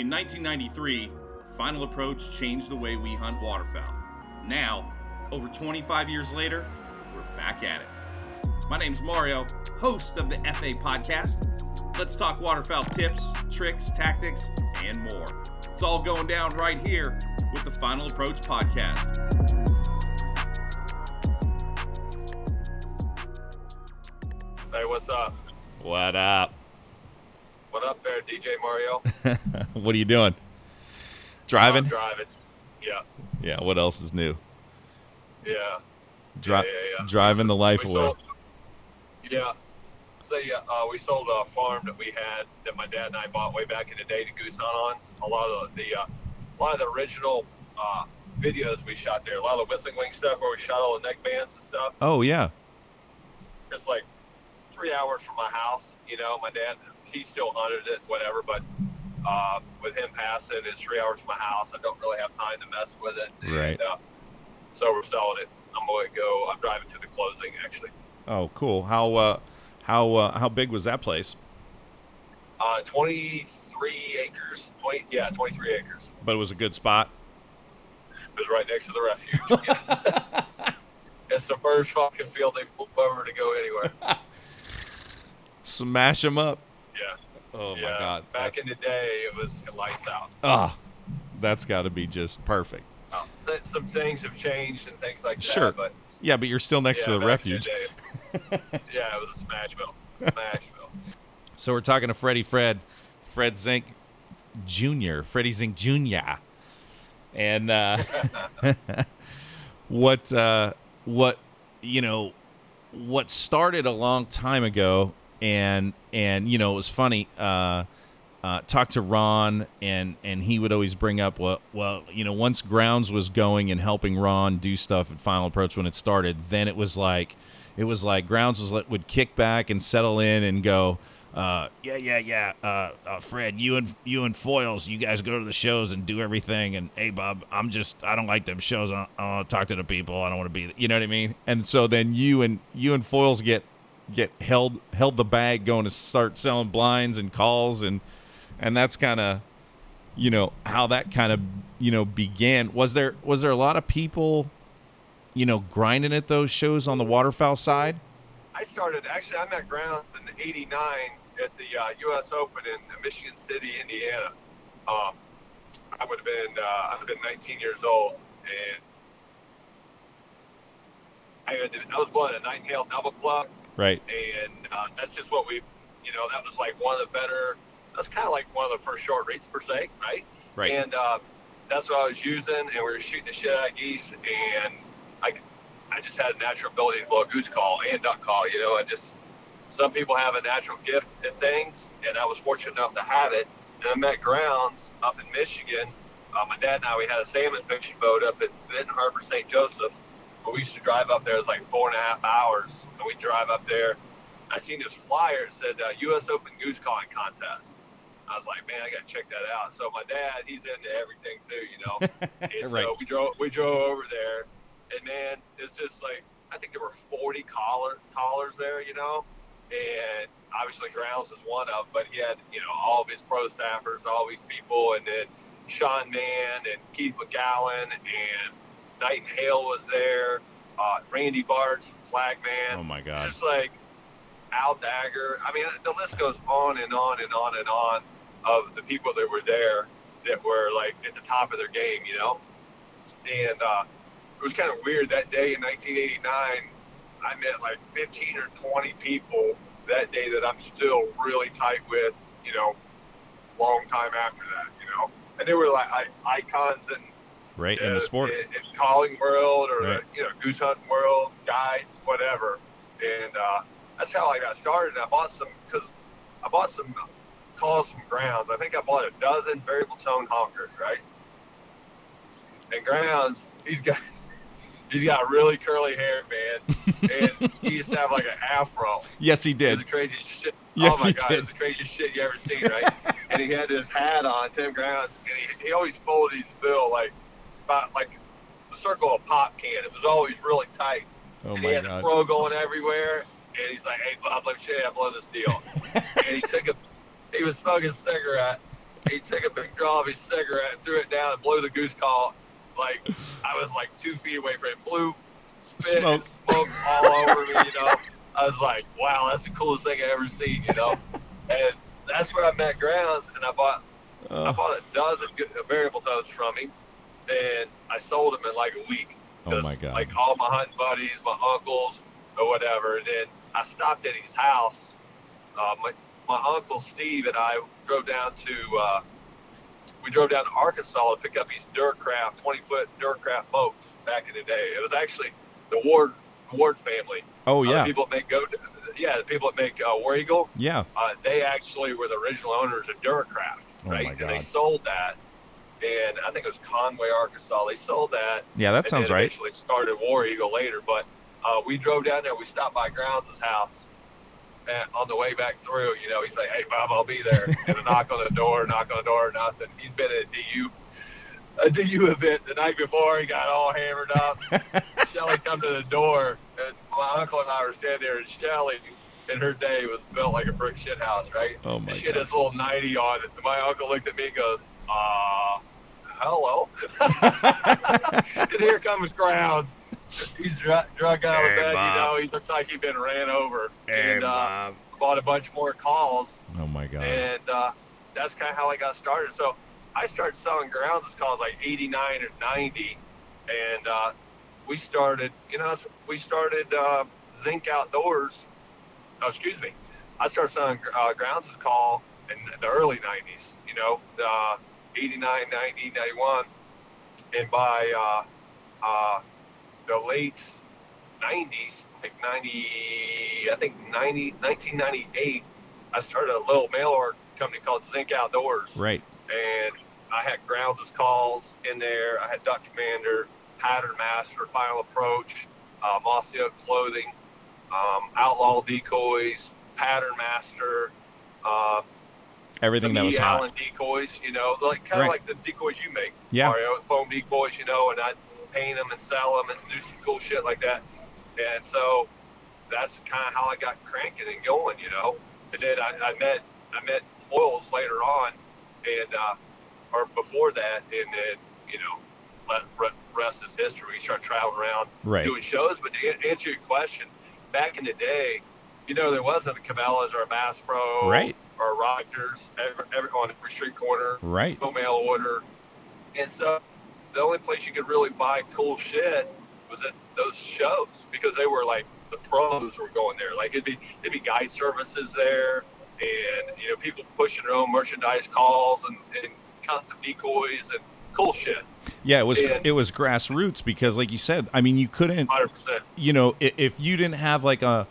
In 1993, Final Approach changed the way we hunt waterfowl. Now, over 25 years later, we're back at it. My name's Mario, host of the FA Podcast. Let's talk waterfowl tips, tricks, tactics, and more. It's all going down right here with the Final Approach Podcast. Hey, what's up? What up? What up there, DJ Mario? What are you doing? Driving? I'm driving, yeah. Yeah, what else is new? Yeah. Driving the life away. Yeah. We sold a farm that we had that my dad and I bought way back in the day to goose hunt on. A lot of the original videos we shot there, a lot of the Whistling Wing stuff where we shot all the neck bands and stuff. Oh, yeah. It's like 3 hours from my house, you know. My dad, he still hunted it, whatever, but with him passing, it's 3 hours from my house. I don't really have time to mess with it. Right. And, so we're selling it. I'm driving to the closing, actually. Oh, cool. How big was that place? 23 acres. 23 acres. But it was a good spot? It was right next to the refuge. Yes. It's the first fucking field they pulled over to go anywhere. Smash them up. Yeah. Oh, yeah. My God. Back in the day, it was lights out. Ah, that's got to be just perfect. Some things have changed and things like that. Sure. Yeah, but you're still next to the refuge. Yeah, it was a Smashville. So we're talking to Fred Zink Jr., Freddie Zink Jr. And what started a long time ago, and you know, it was funny. Talked to Ron, and he would always bring up, well, you know, once Grounds was going and helping Ron do stuff at Final Approach when it started, then it was like Grounds would kick back and settle in and go, Fred, you and Foiles, you guys go to the shows and do everything, and hey, Bob, I don't like them shows. I don't want to talk to the people. I don't want to be, you know what I mean? And so then you and Foiles get held the bag going to start selling blinds and calls and that's kind of, you know, how that kind of, you know, began. Was there a lot of people, you know, grinding at those shows on the waterfowl side? I started, actually, I met Grounds in 89 at the U.S. Open in Michigan City, Indiana. I would have been 19 years old, and I was one of the Knight and Hale double club. Right. And that's just what we, you know, that was like one of the better. That's kind of like one of the first short reads per se, right? Right. And that's what I was using, and we were shooting the shit out of geese, and I just had a natural ability to blow a goose call and duck call, you know. Some people have a natural gift at things, and I was fortunate enough to have it. And I met Grounds up in Michigan. My dad and I, we had a salmon fishing boat up at Benton Harbor, St. Joseph, but we used to drive up there. It was like 4.5 hours, and we drive up there. I seen this flyer that said U.S. Open Goose Calling Contest. I was like, man, I got to check that out. So my dad, he's into everything too, you know. And right. So we drove over there, and man, it's just like, I think there were 40 callers there, you know. And obviously Grounds is one of them, but he had, you know, all of his pro staffers, all these people, and then Sean Mann and Keith McGowan and Knight and Hale was there, Randy Bartz, Flagman. Oh my God. Just like Al Dagger. I mean, the list goes on and on and on and on of the people that were there that were like at the top of their game, you know. And it was kind of weird that day in 1989. I met like 15 or 20 people that day that I'm still really tight with, you know, long time after that, you know. And they were like icons and right in the sport, in calling world or right. The, you know, goose hunting world, guides, whatever. And that's how I got started. And I bought some calls from Grounds. I think I bought a dozen variable tone honkers, right? And Grounds, he's got really curly hair, man. And he used to have like an afro. Yes, he did. It was the craziest shit. Yes, oh my God, did. It was the craziest shit you ever seen, right? And he had this hat on, Tim Grounds, and he always folded his bill like about like the circle of a pop can. It was always really tight. Oh, and he had a pro going everywhere. And he's like, hey, Bob, let me show you how to blow this deal. And he was smoking a cigarette. He took a big draw of his cigarette, threw it down, and blew the goose call. Like, I was like 2 feet away from him. Blew spit smoke. And smoke all over me, you know. I was like, wow, that's the coolest thing I've ever seen, you know. And that's where I met Grounds, and I bought a dozen variable tones from him, and I sold them in like a week. Oh my God. Like all my hunting buddies, my uncles, or whatever. And then I stopped at his house. My uncle Steve and I drove down to we drove down to Arkansas to pick up these DuraCraft 20-foot DuraCraft boats back in the day. It was actually the Ward family. Oh yeah, the people that make War Eagle. Yeah, they actually were the original owners of DuraCraft, right? Oh my God. And they sold that, and I think it was Conway, Arkansas. They sold that. Yeah, that sounds right. Eventually started War Eagle later, but we drove down there. We stopped by Grounds' house. On the way back through, you know, he's like, hey, Bob, I'll be there. And a knock on the door, nothing. He's been at a DU event the night before. He got all hammered up. Shelly come to the door, and my uncle and I were standing there, and Shelly, in her day, was built like a brick shit house, right? Oh, my God. She had this little 90 on it. My uncle looked at me and goes, hello. And here comes Grounds. He's drunk out of bed, Bob. You know. He looks like he's been ran over. And bought a bunch more calls. Oh, my God. And that's kind of how I got started. So I started selling Grounds' calls like 89 or 90. And we started Zink Outdoors. Oh, excuse me. I started selling Grounds' call in the early 90s, you know, 89, 90, 91. And by... the late 90s, like 1998, I started a little mail order company called Zink Outdoors. Right. And I had Grounds' calls in there. I had Duck Commander, Pattern Master, Final Approach, Mossy Oak clothing, Outlaw Decoys, Pattern Master, everything that was hot. Island decoys, you know, like kind of like the decoys you make. Yeah. Mario, foam decoys, you know, and I paint them and sell them and do some cool shit like that. And so that's kind of how I got cranking and going, you know. And then I met Foiles later on, and or before that, and then, you know, rest is history. We started traveling around doing shows. But to answer your question, back in the day, you know, there wasn't a Cabela's or a Bass Pro or a Rogers on every street corner. Right. No mail order. And so the only place you could really buy cool shit was at those shows, because they were like the pros were going there. Like it'd be guide services there, and you know, people pushing their own merchandise calls and custom decoys and cool shit. Yeah, it was grassroots, because like you said, I mean, you couldn't 100%. You know, if you didn't have like a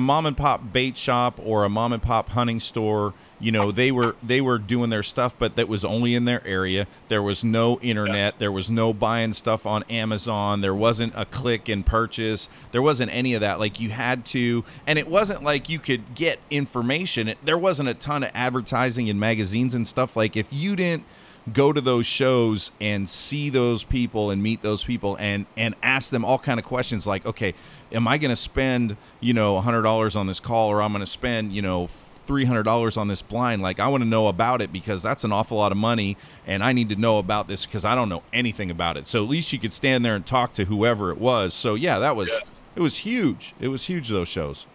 mom and pop bait shop or a mom and pop hunting store. You know, they were doing their stuff, but that was only in their area. There was no internet. Yeah. There was no buying stuff on Amazon. There wasn't a click and purchase. There wasn't any of that. Like, you had to, and it wasn't like you could get information. There wasn't a ton of advertising in magazines and stuff. Like, if you didn't go to those shows and see those people and meet those people and ask them all kind of questions, like, okay, am I going to spend, you know, $100 on this call, or I'm going to spend, you know, $300 on this blind? Like, I want to know about it, because that's an awful lot of money, and I need to know about this because I don't know anything about it. So at least you could stand there and talk to whoever it was. So yeah, that was It was huge. It was huge, those shows.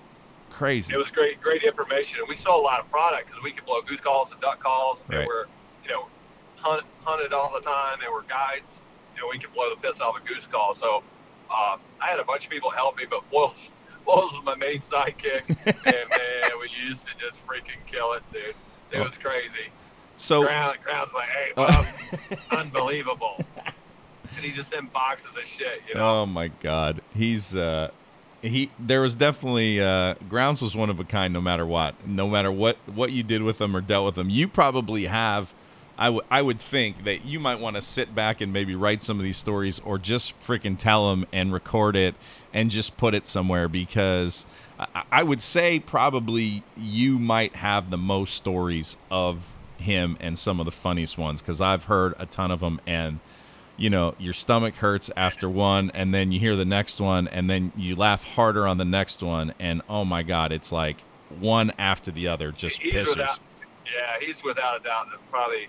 Crazy. It was great information, and we sold a lot of product because we could blow goose calls and duck calls. They were, you know, hunted all the time. They were guides, and we could blow the piss off a goose call. So I had a bunch of people help me, but Foiles was my main sidekick, and man, we used to just freaking kill it, dude. It was crazy. So Grounds like, hey, Bob, unbelievable. And he just sent boxes of shit, you know. Oh my God, he's there was definitely Grounds was one of a kind, no matter what you did with them or dealt with them. You probably have. I would think that you might want to sit back and maybe write some of these stories, or just freaking tell them and record it and just put it somewhere, because I would say probably you might have the most stories of him and some of the funniest ones, because I've heard a ton of them, and, you know, your stomach hurts after one, and then you hear the next one, and then you laugh harder on the next one, and oh my God, it's like one after the other, just pissers. Yeah, he's without a doubt probably,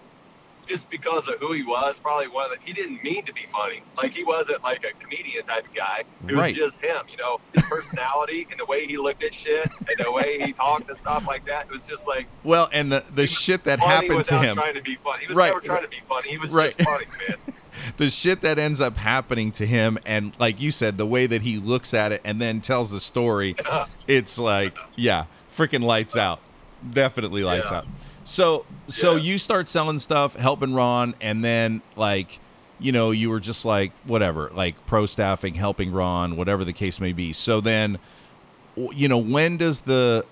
just because of who he was, probably one of the, he didn't mean to be funny. Like, he wasn't like a comedian type of guy. It was just him, you know, his personality and the way he looked at shit and the way he talked and stuff like that. It was just like, well, and the shit that happened to him. Trying to be funny. He was never trying to be funny. He was just funny, man. The shit that ends up happening to him, and like you said, the way that he looks at it and then tells the story, it's like, yeah, freaking lights out. Definitely lights out. So you start selling stuff, helping Ron, and then, like, you know, you were just like, whatever, like pro staffing, helping Ron, whatever the case may be. So then, you know, when does the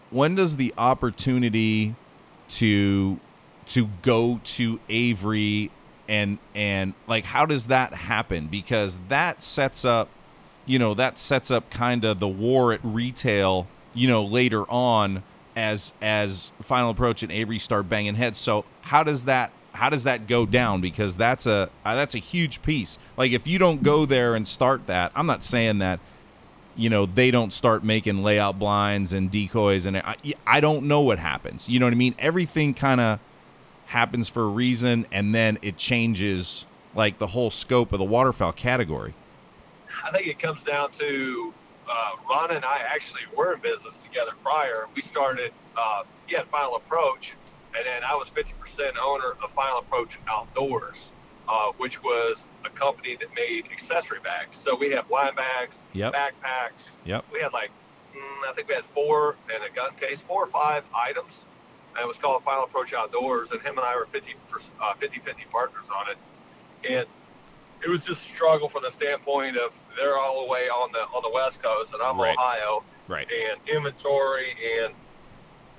opportunity to go to Avery and like, how does that happen? Because that sets up kind of the war at retail, you know, later on, as Final Approach and Avery start banging heads. So how does that go down? Because that's a huge piece. Like, if you don't go there and start that, I'm not saying that, you know, they don't start making layout blinds and decoys, and I don't know what happens. You know what I mean? Everything kind of happens for a reason, and then it changes, like, the whole scope of the waterfowl category. I think it comes down to Ron and I actually were in business together prior. We started, Final Approach, and then I was 50% owner of Final Approach Outdoors, which was a company that made accessory bags. So we had blind bags, backpacks. Yep. We had I think we had four and a gun case, 4 or 5 items. And it was called Final Approach Outdoors, and him and I were 50-50 partners on it. And it was just a struggle from the standpoint of they're all the way on the West Coast, and I'm Ohio, and inventory, and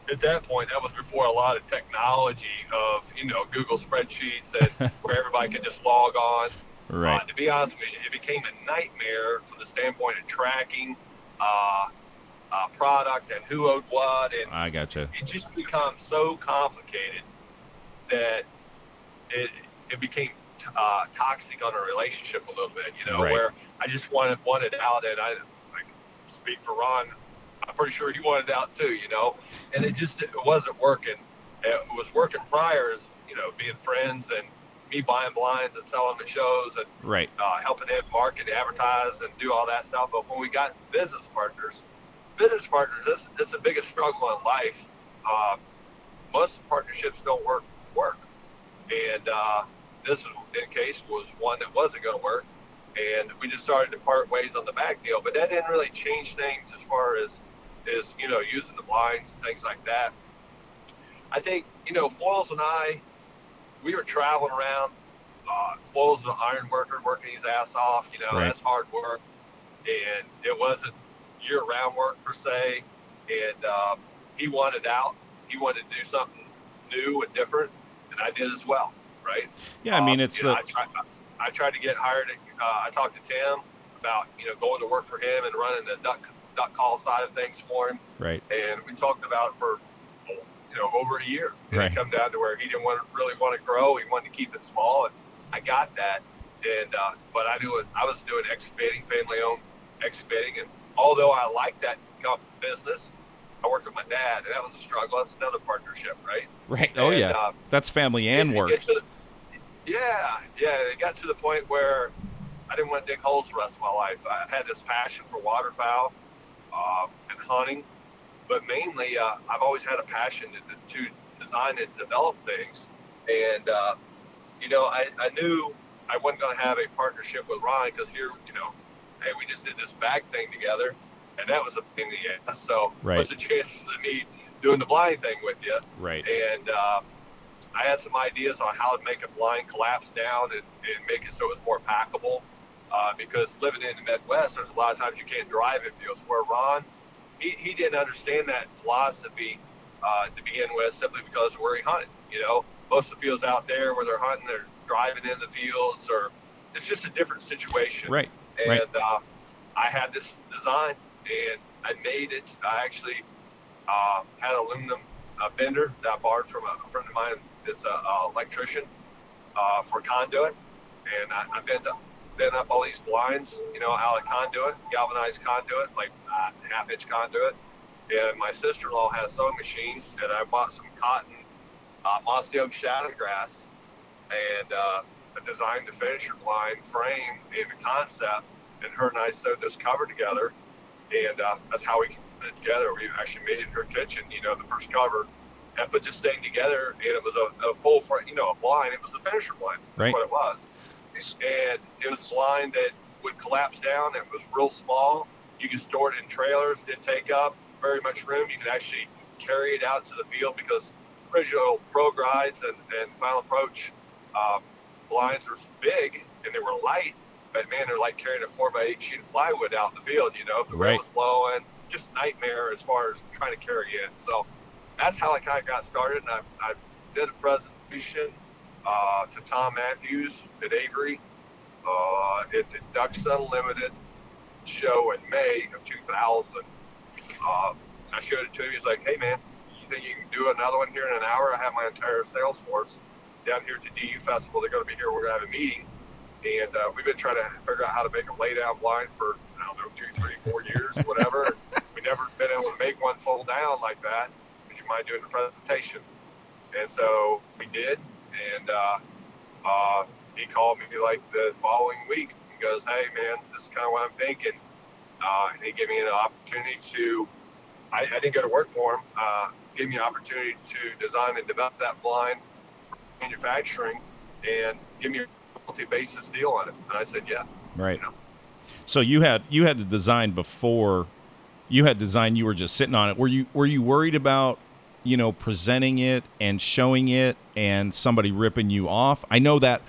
at that point, that was before a lot of technology of, you know, Google spreadsheets and where everybody could just log on. Right. To be honest with you, it became a nightmare from the standpoint of tracking product and who owed what, and I gotcha. It just became so complicated that it became toxic on our relationship a little bit, you know, where I just wanted out, and I speak for Ron, I'm pretty sure he wanted out too, you know, and it wasn't working. It was working prior, as, you know, being friends and me buying blinds and selling at shows and helping him market, advertise, and do all that stuff. But when we got business partners, that's the biggest struggle in life. Most partnerships don't work, and this in case was one that wasn't going to work, and we just started to part ways on the back deal. But that didn't really change things as far as you know, using the blinds and things like that. I think, you know, Foiles and I, we were traveling around. Foiles is an iron worker, working his ass off. You know, that's hard work, and it wasn't year-round work per se. And he wanted out. He wanted to do something new and different, and I did as well. Right. Yeah, I mean, it's the. I tried to get hired. I talked to Tim about, you know, going to work for him and running the duck call side of things for him. Right. And we talked about it for, you know, over a year. And it come down to where he didn't really want to grow. He wanted to keep it small, and I got that. And but I knew I was doing excavating, family-owned excavating, and although I liked that business, I worked with my dad, and that was a struggle. That's another partnership, right? Right. And, that's family and work. It got to the point where I didn't want to dig holes the rest of my life. I had this passion for waterfowl and hunting, but mainly I've always had a passion to design and develop things. And, you know, I knew I wasn't going to have a partnership with Ron because here, you know, hey, we just did this bag thing together, and that was a thing in the ass. So what's the chances of me doing the blind thing with you? Right. And, I had some ideas on how to make a blind collapse down and make it so it was more packable. Because living in the Midwest, there's a lot of times you can't drive it. Feels where Ron, he didn't understand that philosophy to begin with, simply because of where he hunted. You know, most of the fields out there where they're hunting, they're driving in the fields, or it's just a different situation. Right. And I had this design, and I made it. I actually had aluminum bender that I borrowed from a friend of mine. It's an electrician for conduit, and I bent up all these blinds, you know, out of conduit, galvanized conduit, like half-inch conduit. And my sister-in-law has a sewing machine, and I bought some cotton Mossy Oak Shadow Grass, and I designed the finisher blind frame and the concept, and her and I sewed this cover together, and that's how we put it together. We actually made it in her kitchen, you know, the first cover, and put this thing together, and it was a full front, you know, a blind. It was the finisher blind, right. That's what it was. And it was a line that would collapse down. It was real small. You could store it in trailers. It didn't take up very much room. You could actually carry it out to the field because original Pro Guides and Final Approach blinds were big and they were light, but man, they're like carrying a 4x8 sheet of plywood out in the field, you know, if the wind was blowing, just a nightmare as far as trying to carry in. So that's how I kind of got started. And I did a presentation to Tom Matthews at Avery at the Ducks Unlimited show in May of 2000. I showed it to him. He's like, hey man, you think you can do another one here in an hour? I have my entire sales force down here at the DU Festival. They're going to be here. We're going to have a meeting. And we've been trying to figure out how to make a lay-down blind for, I don't know, 2, 3, 4 years, whatever. We've never been able to make one fold down like that. Would you mind doing the presentation? And so we did. And he called me like the following week and goes, hey man, this is kind of what I'm thinking. And he gave me an opportunity to, I didn't go to work for him, gave me an opportunity to design and develop that blind for manufacturing and give me a multi-basis deal on it. And I said, yeah. Right. You know? So you had the design before you had design, you were just sitting on it. Were you worried about, you know, presenting it and showing it and somebody ripping you off? I know that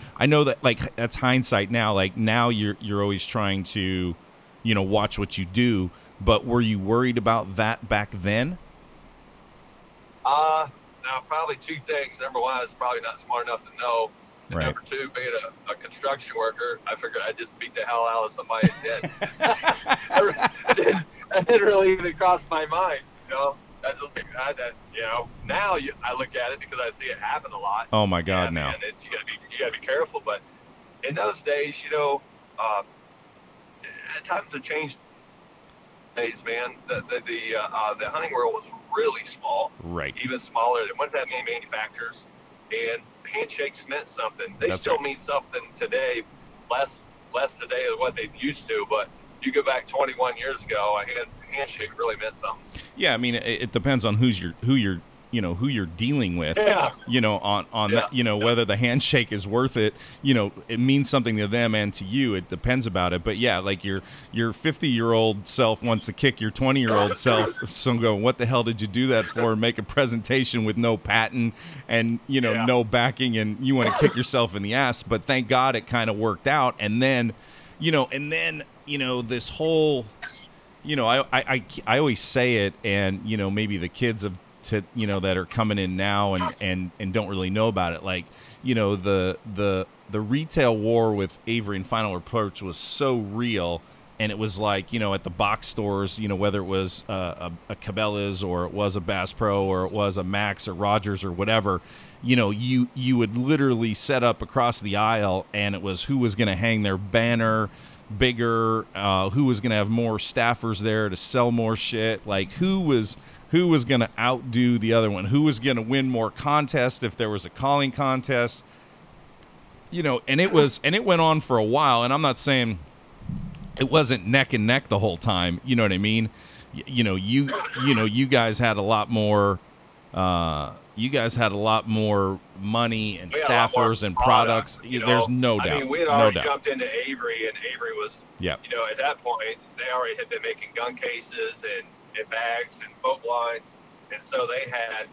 like that's hindsight now, like now you're always trying to, you know, watch what you do, but were you worried about that back then? No, probably two things. Number one, I was probably not smart enough to know. And right. Number two, being a construction worker, I figured I'd just beat the hell out of somebody's head. I didn't really even cross my mind, you know? I look at it because I see it happen a lot. Oh my God! Now you gotta be careful. But in those days, you know, times have changed. Days, man, the hunting world was really small, right? Even smaller. They wouldn't have any manufacturers, and handshakes meant something. They mean something today, less today than what they used to, but. You go back 21 years ago, a handshake really meant something. Yeah, I mean, it depends on who you're dealing with. Yeah. You know, on that, you know, whether the handshake is worth it. You know, it means something to them and to you. It depends about it. But yeah, like your 50-year-old self wants to kick your 20-year-old self. So go, what the hell did you do that for? Make a presentation with no patent and you know no backing, and you want to kick yourself in the ass. But thank God it kind of worked out. And then, you know, you know, this whole, you know, I always say it, and, you know, maybe the kids that are coming in now and don't really know about it. Like, you know, the retail war with Avery and Final Approach was so real. And it was like, you know, at the box stores, you know, whether it was a Cabela's or it was a Bass Pro or it was a Max or Rogers or whatever, you know, you would literally set up across the aisle and it was who was going to hang their banner bigger, who was going to have more staffers there to sell more shit, like who was going to outdo the other one, who was going to win more contests if there was a calling contest, you know, and it went on for a while, and I'm not saying it wasn't neck and neck the whole time, you know what I mean? You guys had a lot more money and staffers and products. You know? There's no doubt. I mean, we had already jumped into Avery, and Avery was, you know, at that point, they already had been making gun cases and bags and boat lines. And so they had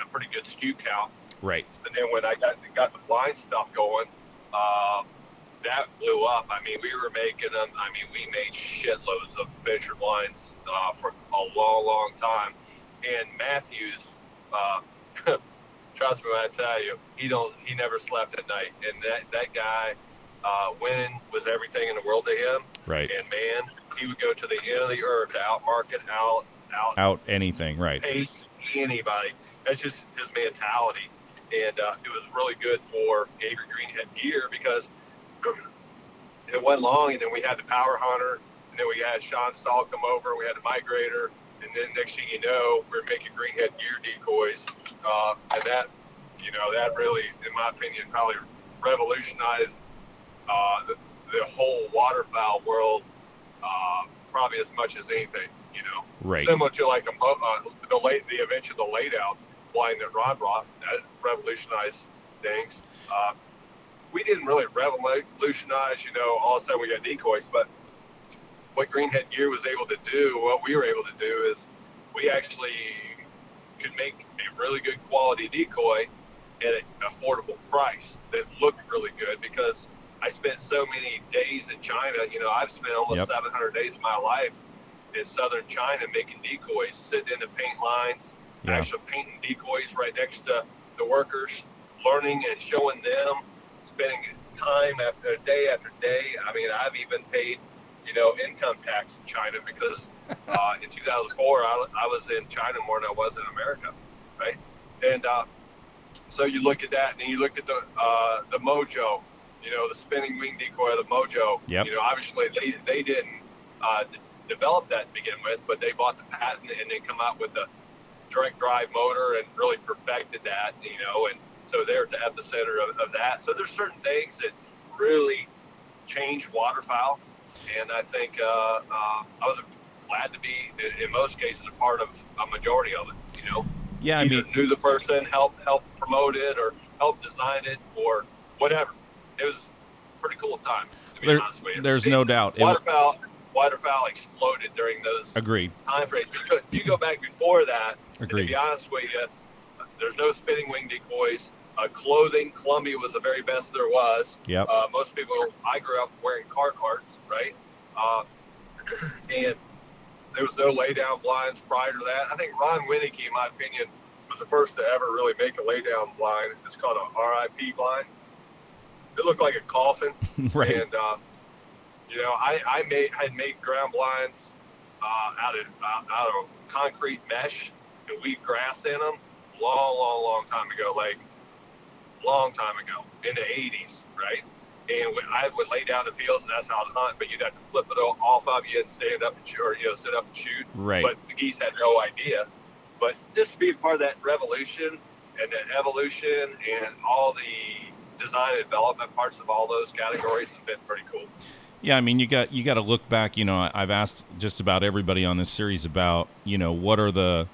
a pretty good SKU count. Right. And then when I got the blind stuff going, that blew up. I mean, we were making them. I mean, we made shitloads of venture blinds for a long, long time. And Matthews, trust me when I tell you, he never slept at night, and that guy winning was everything in the world to him. Right. And man, he would go to the end of the earth to out anything, right? Pace anybody. That's just his mentality, and it was really good for Avery Greenhead Gear because it went long, and then we had the Power Hunter, and then we had Sean Stahl come over, we had the Migrator. And then next thing you know, we're making Greenhead Gear decoys, and that You know, that really, in my opinion, probably revolutionized the whole waterfowl world, probably as much as anything, you know. Right. Similar to like the invention of the laid out blind that Ron brought, that revolutionized things. We didn't really revolutionize, you know, all of a sudden we got decoys, but what Greenhead Gear was able to do, what we were able to do is we actually could make a really good quality decoy at an affordable price that looked really good, because I spent so many days in China. You know, I've spent almost 700 days of my life in southern China making decoys, sitting in the paint lines, actually painting decoys right next to the workers, learning and showing them, spending time after day. I mean, I've even paid, you know, income tax in China, because in 2004 I was in China more than I was in America, right? And so you look at that, and then you look at the Mojo, you know, the spinning wing decoy of the Mojo. Yep. You know, obviously they didn't develop that to begin with, but they bought the patent and then come out with the direct drive motor and really perfected that, you know, and so they're at the epicenter of that. So there's certain things that really change waterfowl, and I think I was glad to be, in most cases, a part of a majority of it, you know. Yeah, I mean, knew the person, helped promote it, or helped design it, or whatever. It was a pretty cool time, to be honest with you. There's no doubt. Waterfowl exploded during those time frames. You go back before that, and to be honest with you, there's no spinning wing decoys. Clothing, Columbia was the very best there was. Yep. Most people, I grew up wearing Carhartts, right? And there was no lay-down blinds prior to that. I think Ron Winicky, in my opinion, was the first to ever really make a lay-down blind. It's called a RIP blind. It looked like a coffin. Right. And, you know, I had made ground blinds out of concrete mesh and weave grass in them long time ago, in the 80s, right? And when I would lay down the fields, and that's how I'd hunt, but you'd have to flip it off of you and stand up and shoot, or, you know, sit up and shoot. Right. But the geese had no idea. But just to be part of that revolution and that evolution and all the design and development parts of all those categories has been pretty cool. Yeah, I mean, you got to look back. You know, I've asked just about everybody on this series about, you know, what are the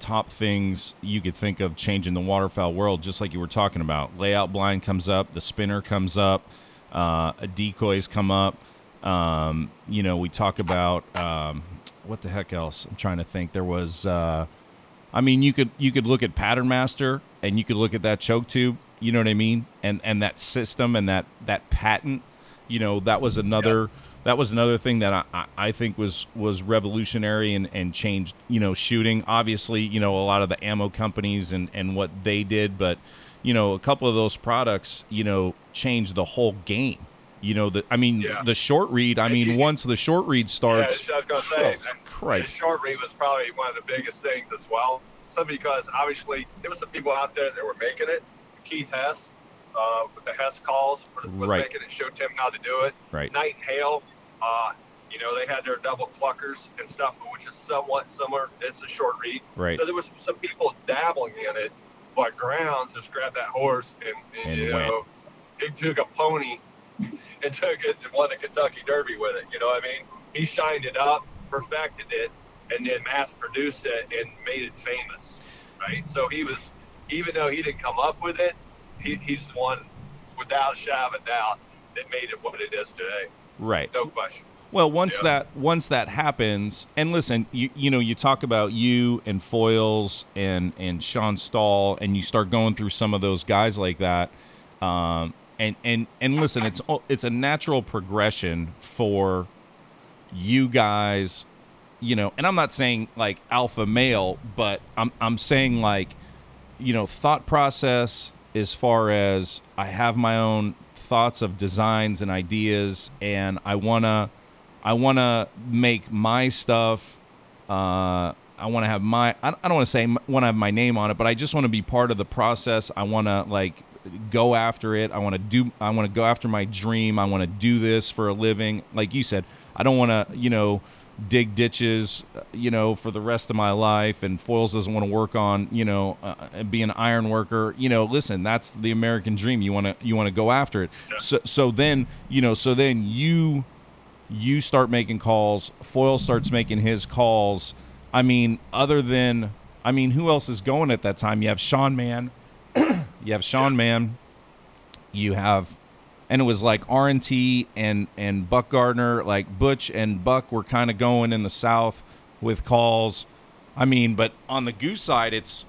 top things you could think of changing the waterfowl world, just like you were talking about. Layout blind comes up, the spinner comes up, decoys come up. You know, we talk about what the heck else? I'm trying to think. There was, I mean, you could look at Pattern Master, and you could look at that choke tube. You know what I mean? And that system and that patent. You know, that was another. Yeah. That was another thing that I think was revolutionary and changed, you know, shooting. Obviously, you know, a lot of the ammo companies and what they did. But, you know, a couple of those products, you know, changed the whole game. You know, the short read, I mean, once the short read starts. Yeah, I was going to say, the short read was probably one of the biggest things as well. So because, obviously, there were some people out there that were making it. Keith Hess. With the Hess calls, was making it, showed him how to do it. Right. Knight and Hale, you know, they had their double cluckers and stuff, which is somewhat similar. It's a short read. Right. So there was some people dabbling in it, but Grounds just grabbed that horse and you know, he took a pony and took it and won the Kentucky Derby with it. You know what I mean? He shined it up, perfected it, and then mass-produced it and made it famous. Right. So he was, even though he didn't come up with it, he's the one, without a shadow of a doubt, that made it what it is today. Right. No question. Well, once that happens, and listen, you know, you talk about you and Foiles and Sean Stahl, and you start going through some of those guys like that, and listen, it's a natural progression for you guys, you know, and I'm not saying like alpha male, but I'm saying like, you know, thought process. As far as I have my own thoughts of designs and ideas, and I wanna make my stuff. I wanna have my, I don't wanna say wanna have my name on it, but I just wanna be part of the process. I wanna like go after it. I wanna go after my dream. I wanna do this for a living. Like you said, I don't wanna, you know, dig ditches, you know, for the rest of my life, and Foiles doesn't want to work on, you know, be an iron worker. You know, listen, that's the American dream. You want to go after it. Yeah. So then you start making calls. Foiles starts making his calls. I mean, who else is going at that time? You have Sean Mann. You have, and it was like R&T and Buck Gardner, like Butch and Buck were kind of going in the South with calls. I mean, but on the goose side, it's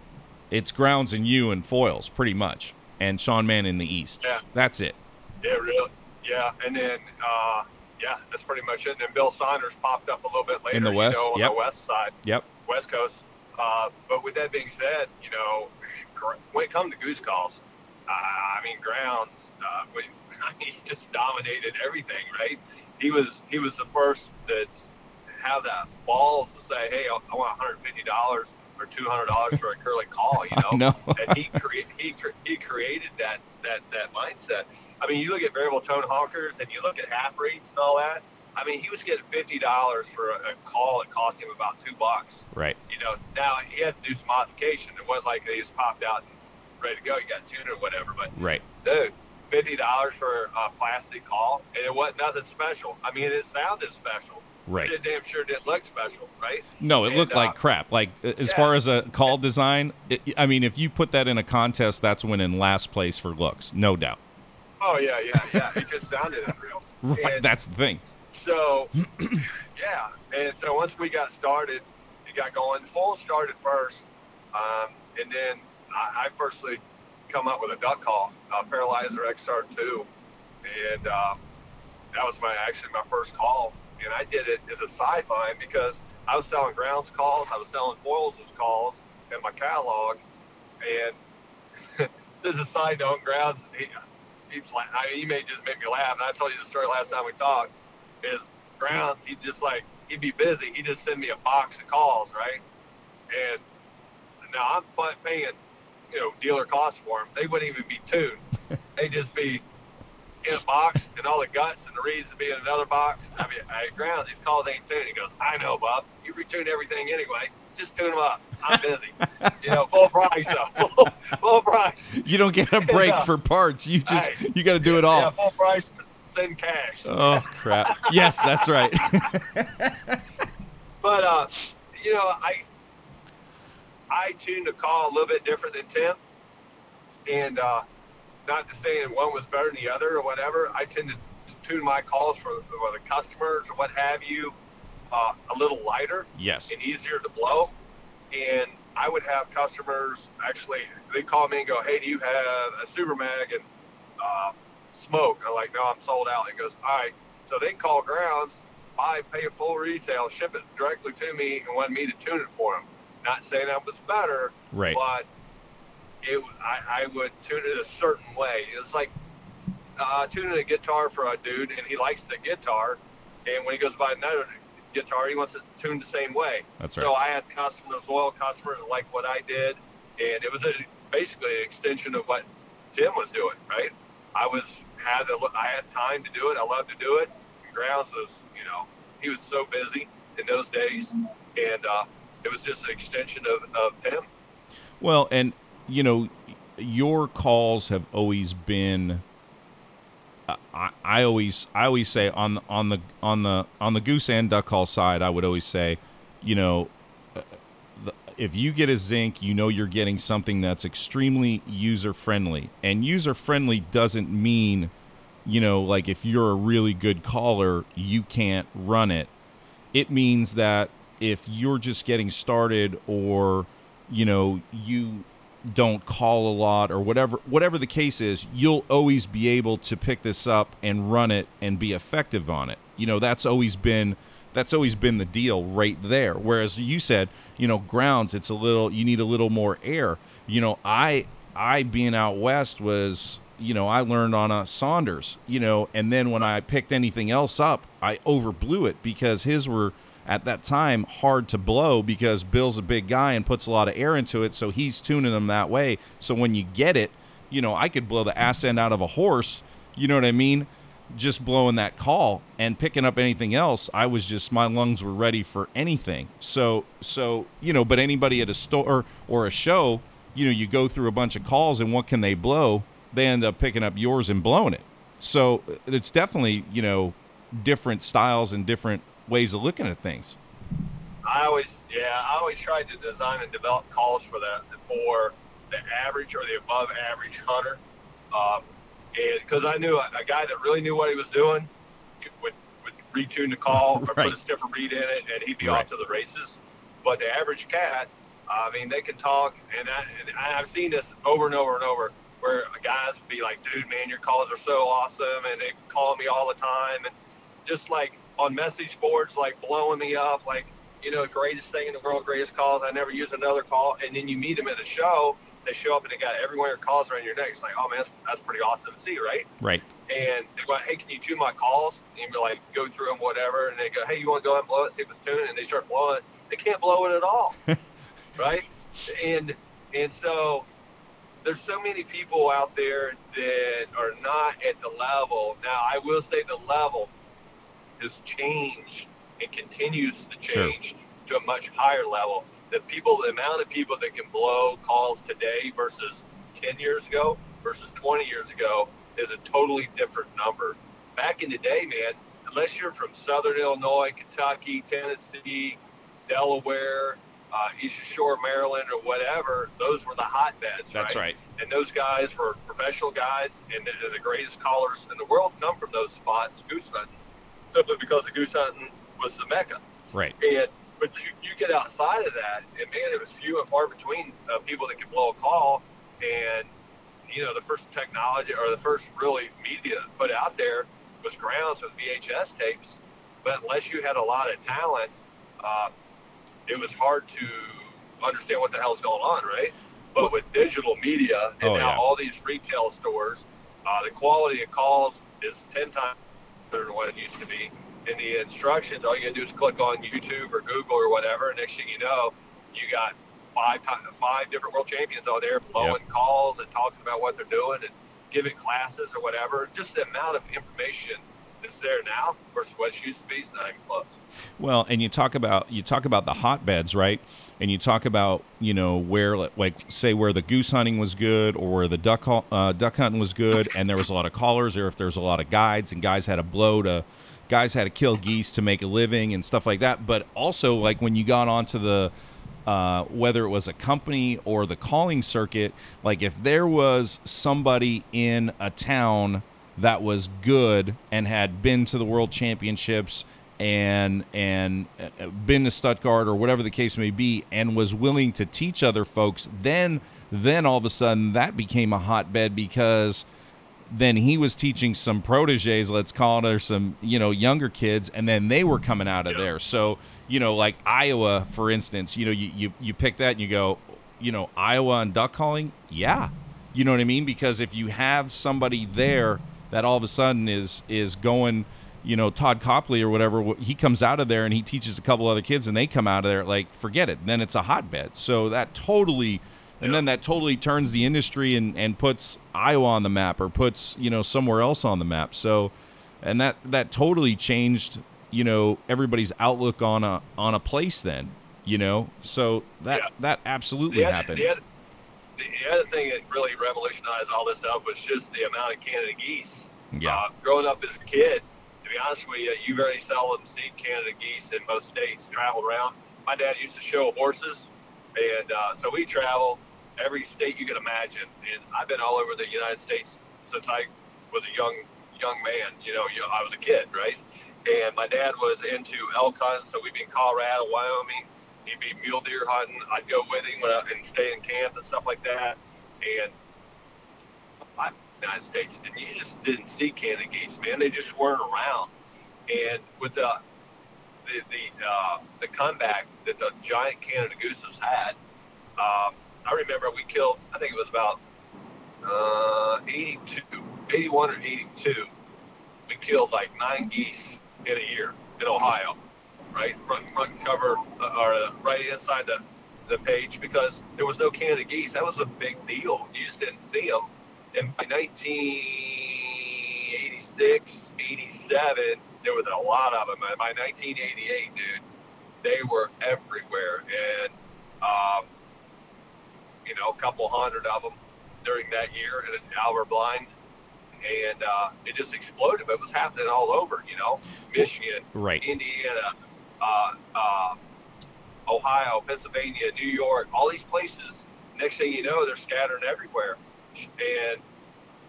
Grounds and you and Foiles pretty much, and Sean Mann in the East. Yeah, that's it. Yeah, really. Yeah, and then that's pretty much it. And Bill Saunders popped up a little bit later in the West, you know, on the West side. Yep. West Coast. But with that being said, you know, when it comes to goose calls, Grounds, he just dominated everything, right? He was the first to have that balls to say, hey, I want $150 or $200 for a curly call, you know? And he created that mindset. I mean, you look at variable tone honkers and you look at half rates and all that. I mean, he was getting $50 for a call that cost him about $2. Right. You know, now he had to do some modification. It wasn't like they just popped out and ready to go. You got tuned or whatever. But, right. Dude, $50 for a plastic call, and it wasn't nothing special. I mean, it sounded special. Right. It damn sure didn't look special, right? No, it looked like crap. Like, as far as a call design, if you put that in a contest, that's winning last place for looks, no doubt. Oh, yeah. It just sounded unreal. Right, and that's the thing. So, yeah, and so once we got started, it got going. Foiles started first, and then I firstly come up with a duck call, Paralyzer XR2, and that was my first call. And I did it as a sideline because I was selling Grounds calls, I was selling Foiles' calls in my catalog, and this is a side note, Grounds, he may just make me laugh, and I told you the story last time we talked. Is Grounds, he'd be busy. He'd just send me a box of calls, right? And now I'm paying, you know, dealer costs for them. They wouldn't even be tuned. They'd just be in a box, and all the guts and the reeds would be in another box. I mean, at Grounds, these calls ain't tuned. He goes, I know, Bob. You retune everything anyway. Just tune them up. I'm busy. You know, full price, though. Full price. You don't get a break for parts. You just, you got to do it all. Yeah, full price. In cash. Oh crap! Yes, that's right. But you know, I tuned a call a little bit different than Tim, and not to say one was better than the other or whatever. I tend to tune my calls for the customers or what have you, a little lighter. Yes. And easier to blow. And I would have customers actually. They call me and go, "Hey, do you have a super mag and smoke?" I'm like, "No, I'm sold out." He goes, "All right." So they call Grounds, pay full retail, ship it directly to me, and want me to tune it for them. Not saying that was better, right? But I would tune it a certain way. It's like tuning a guitar for a dude, and he likes the guitar, and when he goes buy another guitar, he wants it tuned the same way. That's right. So I had loyal customers that liked what I did, and it was basically an extension of what Tim was doing, right? I had time to do it. I loved to do it. And Grounds was, you know, he was so busy in those days, and it was just an extension of him. Well, and you know, your calls have always been. I always say on the goose and duck call side, I would always say, you know, if you get a Zinc, you know you're getting something that's extremely user-friendly. And user-friendly doesn't mean, you know, like if you're a really good caller, you can't run it. It means that if you're just getting started or, you know, you don't call a lot or whatever the case is, you'll always be able to pick this up and run it and be effective on it. You know, that's always been the deal right there. Whereas you said, you know, Grounds, it's a little, you need a little more air. You know, I being out West was, you know, I learned on a Saunders, you know, and then when I picked anything else up, I overblew it because his were at that time hard to blow because Bill's a big guy and puts a lot of air into it. So he's tuning them that way. So when you get it, you know, I could blow the ass end out of a horse. You know what I mean? just blowing that call and picking up anything else, I was just, my lungs were ready for anything. So you know, but anybody at a store or a show, you know, you go through a bunch of calls, and what can they blow? They end up picking up yours and blowing it. So it's definitely, you know, different styles and different ways of looking at things. I always tried to design and develop calls for that for the average or the above average hunter. Because I knew a guy that really knew what he was doing would retune the call or put a stiffer read in it, and he'd be off to the races. But the average cat, I mean, they can talk, and I've seen this over and over and over, where guys would be like, dude, man, your calls are so awesome, and they call me all the time, and just like on message boards, like blowing me up, like, you know, greatest thing in the world, greatest calls, I never use another call. And then you meet them at a show, they show up and they got every one of your calls around your neck. It's like, oh man, that's pretty awesome to see, right? Right. And they go, hey, can you tune my calls? And you're like, go through them, whatever. And they go, hey, you want to go ahead and blow it, see if it's tuned? And they start blowing it. They can't blow it at all, right? And so there's so many people out there that are not at the level. Now, I will say the level has changed and continues to change to a much higher level. The amount of people that can blow calls today versus 10 years ago versus 20 years ago is a totally different number. Back in the day, man, unless you're from Southern Illinois, Kentucky, Tennessee, Delaware, Eastern Shore, Maryland, or whatever, those were the hotbeds, right? That's right. And those guys were professional guys, and the greatest callers in the world come from those spots, goose hunting, simply because the goose hunting was the mecca. Right. But you get outside of that, and man, it was few and far between people that could blow a call. And, you know, the first technology or the first really media put out there was Grounds with VHS tapes. But unless you had a lot of talent, it was hard to understand what the hell's going on, right? But with digital media and all these retail stores, the quality of calls is 10 times better than what it used to be. In the instructions, all you gotta do is click on YouTube or Google or whatever, and next thing you know, you got five different world champions out there blowing calls and talking about what they're doing and giving classes or whatever. Just the amount of information that's there now versus what it used to be is not even close. Well, and you talk about the hotbeds, right? And you talk about, you know, where, like, say where the goose hunting was good or where the duck hunting was good, and there was a lot of callers, or if there's a lot of guides and guys had to kill geese to make a living and stuff like that. But also, like, when you got onto the whether it was a company or the calling circuit, like if there was somebody in a town that was good and had been to the world championships and been to Stuttgart or whatever the case may be and was willing to teach other folks, then all of a sudden that became a hotbed, because then he was teaching some proteges, let's call it, or some, you know, younger kids, and then they were coming out of there. So, you know, like Iowa, for instance, you know, you pick that and you go, you know, Iowa and duck calling, you know what I mean? Because if you have somebody there that all of a sudden is going, you know, Todd Copley or whatever, he comes out of there and he teaches a couple other kids and they come out of there, like, forget it. Then it's a hotbed. So that totally... And then that totally turns the industry and puts Iowa on the map, or puts, you know, somewhere else on the map. So, and that totally changed, you know, everybody's outlook on a place then, you know. So that absolutely happened. The other thing that really revolutionized all this stuff was just the amount of Canada geese. Yeah. Growing up as a kid, to be honest with you, you very seldom see Canada geese in most states. Traveled around. My dad used to show horses. And so we travel every state you can imagine. And I've been all over the United States since I was a young man. You know, I was a kid, right? And my dad was into elk hunting, so we'd be in Colorado, Wyoming. He'd be mule deer hunting. I'd go with him and stay in camp and stuff like that. And I'm in the United States, and you just didn't see Canada geese, man. They just weren't around. And with the comeback that the giant Canada gooses had, I remember we killed, I think it was about 81 or 82, we killed like 9 geese in a year in Ohio, right? Front cover, or right inside the page, because there was no Canada geese. That was a big deal. You just didn't see them. And by 1986, 86, 87, there was a lot of them. By 1988, dude, they were everywhere. And, you know, a couple hundred of them during that year in an hour blind. And it just exploded. It was happening all over, you know, Michigan, right. Indiana, Ohio, Pennsylvania, New York, all these places. Next thing you know, they're scattered everywhere. And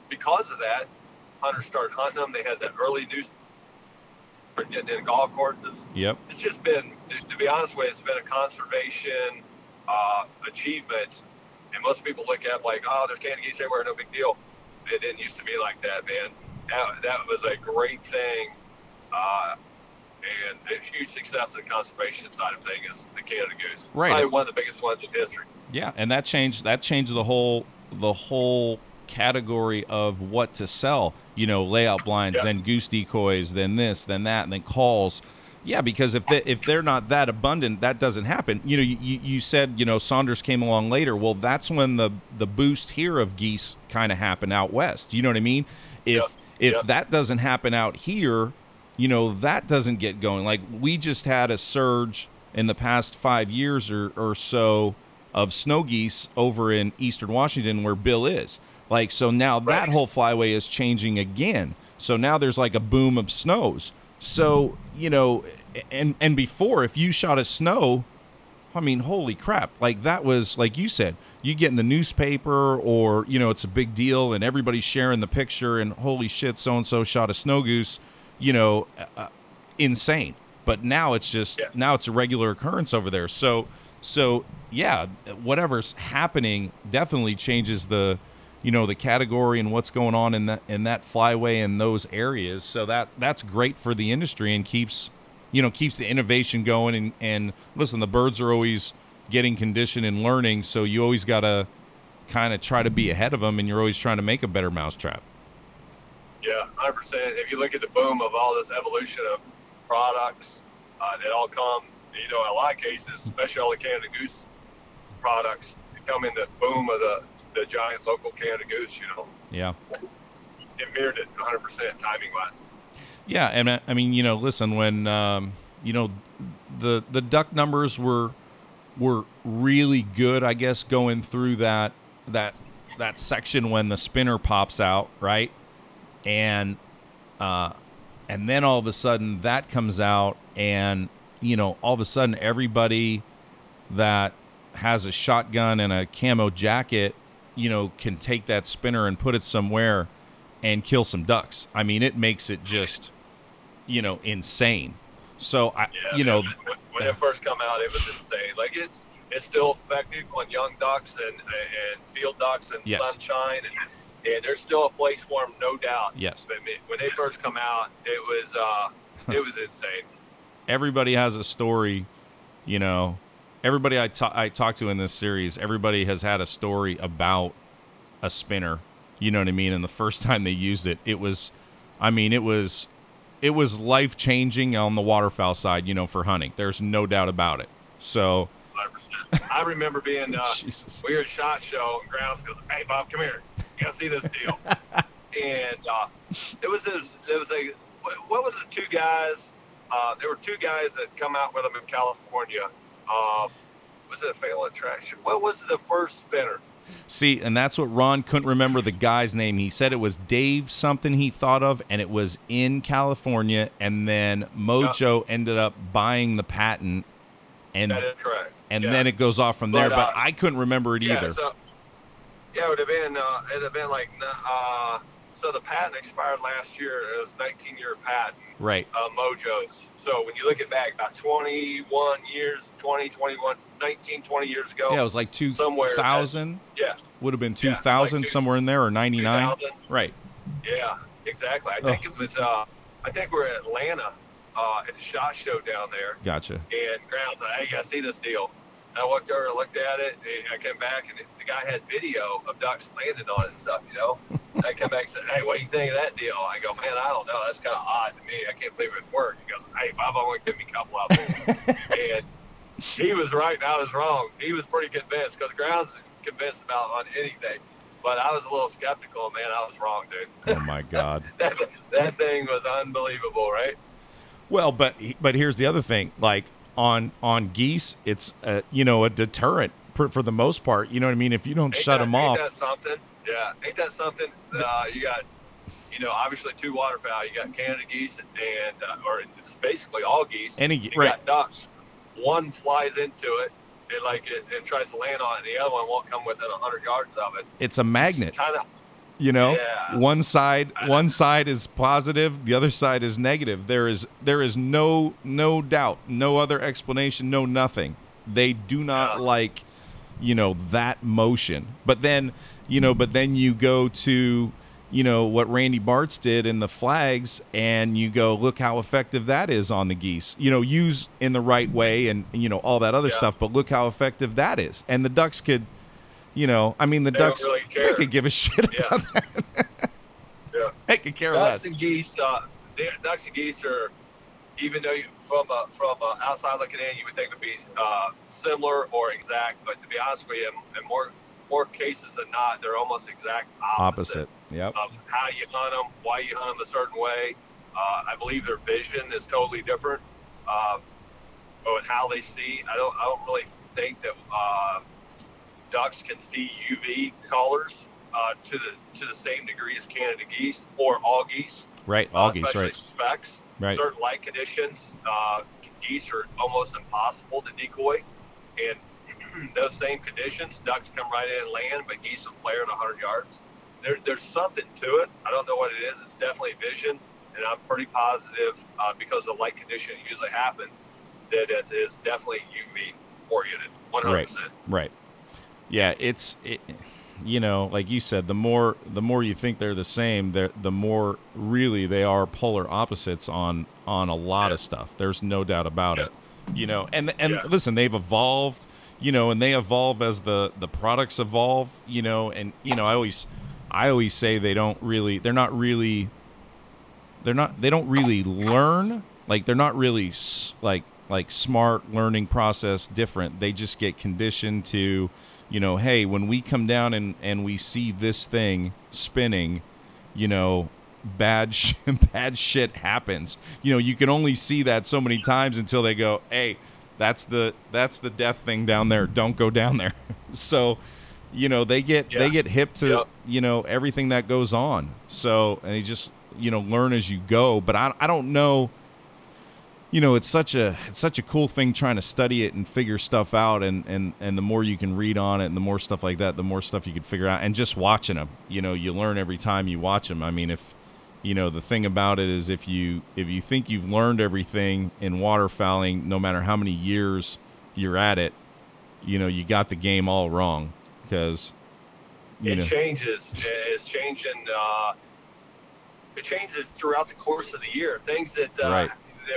because of that, hunters started hunting them. They had that early news getting in golf courses. Yep. It's just been, to be honest with you, it's been a conservation achievement. And most people look at it like, oh, there's candy geese everywhere, no big deal. It didn't used to be like that, man. That was a great thing. And a huge success in the conservation side of things is the Canada goose. Right. Probably one of the biggest ones in history. Yeah, and that changed the whole category of what to sell. You know, layout blinds, yeah. Then goose decoys, then this, then that, and then calls. Yeah, because if they're not that abundant, that doesn't happen. You know, you said, you know, Saunders came along later. Well, that's when the boost here of geese kind of happened out west. You know what I mean? If that doesn't happen out here, you know, that doesn't get going. Like, we just had a surge in the past 5 years or so of snow geese over in eastern Washington where Bill is. Like, so now that whole flyway is changing again. So now there's like a boom of snows. So, you know, and before, if you shot a snow, I mean, holy crap. Like, that was, like you said, you get in the newspaper or, you know, it's a big deal and everybody's sharing the picture and holy shit, so-and-so shot a snow goose, you know, insane. But now it's just, now it's a regular occurrence over there. So yeah, whatever's happening definitely changes the, you know, the category and what's going on in that flyway in those areas. So that's great for the industry and keeps the innovation going. And listen, the birds are always getting conditioned and learning. So you always got to kind of try to be ahead of them, and you're always trying to make a better mousetrap. Yeah, 100%. If you look at the boom of all this evolution of products, they all come, you know, in a lot of cases, especially all the Canada Goose products, they come in the boom of the giant local Canada goose, you know. Yeah. It mirrored it 100% timing-wise. Yeah, and I mean, you know, listen, when, you know, the duck numbers were really good, I guess, going through that section when the spinner pops out, right? And then all of a sudden that comes out, and, you know, all of a sudden everybody that has a shotgun and a camo jacket, you know, can take that spinner and put it somewhere and kill some ducks. I mean, it makes it just, you know, insane. So, you know. When it first came out, it was insane. Like, it's still effective on young ducks and field ducks and sunshine. And there's still a place for them, no doubt. Yes. But when they first come out, it was insane. Everybody has a story, you know. Everybody I talk to in this series, everybody has had a story about a spinner, you know what I mean? And the first time they used it, it was life-changing on the waterfowl side, you know, for hunting. There's no doubt about it. So 100%. I remember being, we were at a SHOT Show and Grounds goes, "Hey, Bob, come here. You got to see this deal." And there were two guys that come out with them in California. Was it a Fail Attraction? What was the first spinner? See, and that's what Ron couldn't remember the guy's name. He said it was Dave something he thought of, and it was in California, and then Mojo ended up buying the patent. And that is correct. And then it goes off from there, but I couldn't remember it either. So, yeah, it would have been like, so the patent expired last year. It was a 19-year patent. Right. Mojo's. So when you look at back about 20 years ago. Yeah, it was like 2000. Yeah. Would have been 2000, like somewhere in there, or 99. Right. Yeah, exactly. I think it was, I think we're in Atlanta at the SHOT Show down there. Gotcha. And Grounds like, "Hey, you got to see this deal." And I walked over and looked at it, and I came back, and the guy had video of ducks landed on it and stuff, you know. I come back and said, "Hey, what do you think of that deal?" I go, "Man, I don't know. That's kind of odd to me. I can't believe it worked." He goes, "Hey, Bob, I want to give me a couple of them." And he was right and I was wrong. He was pretty convinced because Grounds is convinced about on anything. But I was a little skeptical, man. I was wrong, dude. Oh, my God. that thing was unbelievable, right? Well, but here's the other thing. Like, on geese, it's, a deterrent for the most part. You know what I mean? If you don't shut them off. Ain't that something? Yeah. Ain't that something? You got, obviously two waterfowl. You got Canada geese and it's basically all geese. You got ducks. One flies into it. It tries to land on it, and the other one won't come within 100 yards of it. It's a magnet. It's kinda, yeah. One side is positive, the other side is negative. There is no doubt, no other explanation, no nothing. They do not like, that motion. But then you go to, what Randy Bartz did in the flags, and you go, look how effective that is on the geese. Use in the right way and, all that other stuff, but look how effective that is. And the ducks could, the ducks, really they could give a shit about that. Yeah. They could care less. Ducks and geese are, even though from outside looking in, you would think would be similar or exact, but to be honest with you, and more cases than not, they're almost exact opposite. Yep. Of how you hunt them, why you hunt them a certain way. I believe their vision is totally different. And how they see, I don't really think that ducks can see UV colors to the same degree as Canada geese or all geese. Right, all geese, right. Specks, right. Certain light conditions. Geese are almost impossible to decoy, and those same conditions, ducks come right in and land, but geese will flare at 100 yards. There's something to it. I don't know what it is. It's definitely vision, and I'm pretty positive because the light condition usually happens that it is definitely UV oriented, 100%. Right. Yeah, like you said, the more you think they're the same, the more really they are polar opposites on a lot of stuff. There's no doubt about it. Listen, they've evolved. And they evolve as the products evolve, and I always say they don't really learn. Like, they're not really like smart learning process different. They just get conditioned to, hey, when we come down and we see this thing spinning, bad shit happens. You can only see that so many times until they go, hey, that's the death thing down there. Don't go down there. So, they get hip to, everything that goes on. So, and they just, learn as you go. But I don't know, it's such a cool thing trying to study it and figure stuff out. And the more you can read on it and the more stuff like that, the more stuff you can figure out. And just watching them, you learn every time you watch them. I mean, the thing about it is if you think you've learned everything in waterfowling, no matter how many years you're at it, you got the game all wrong because it changes. It's changing. It changes throughout the course of the year. Things that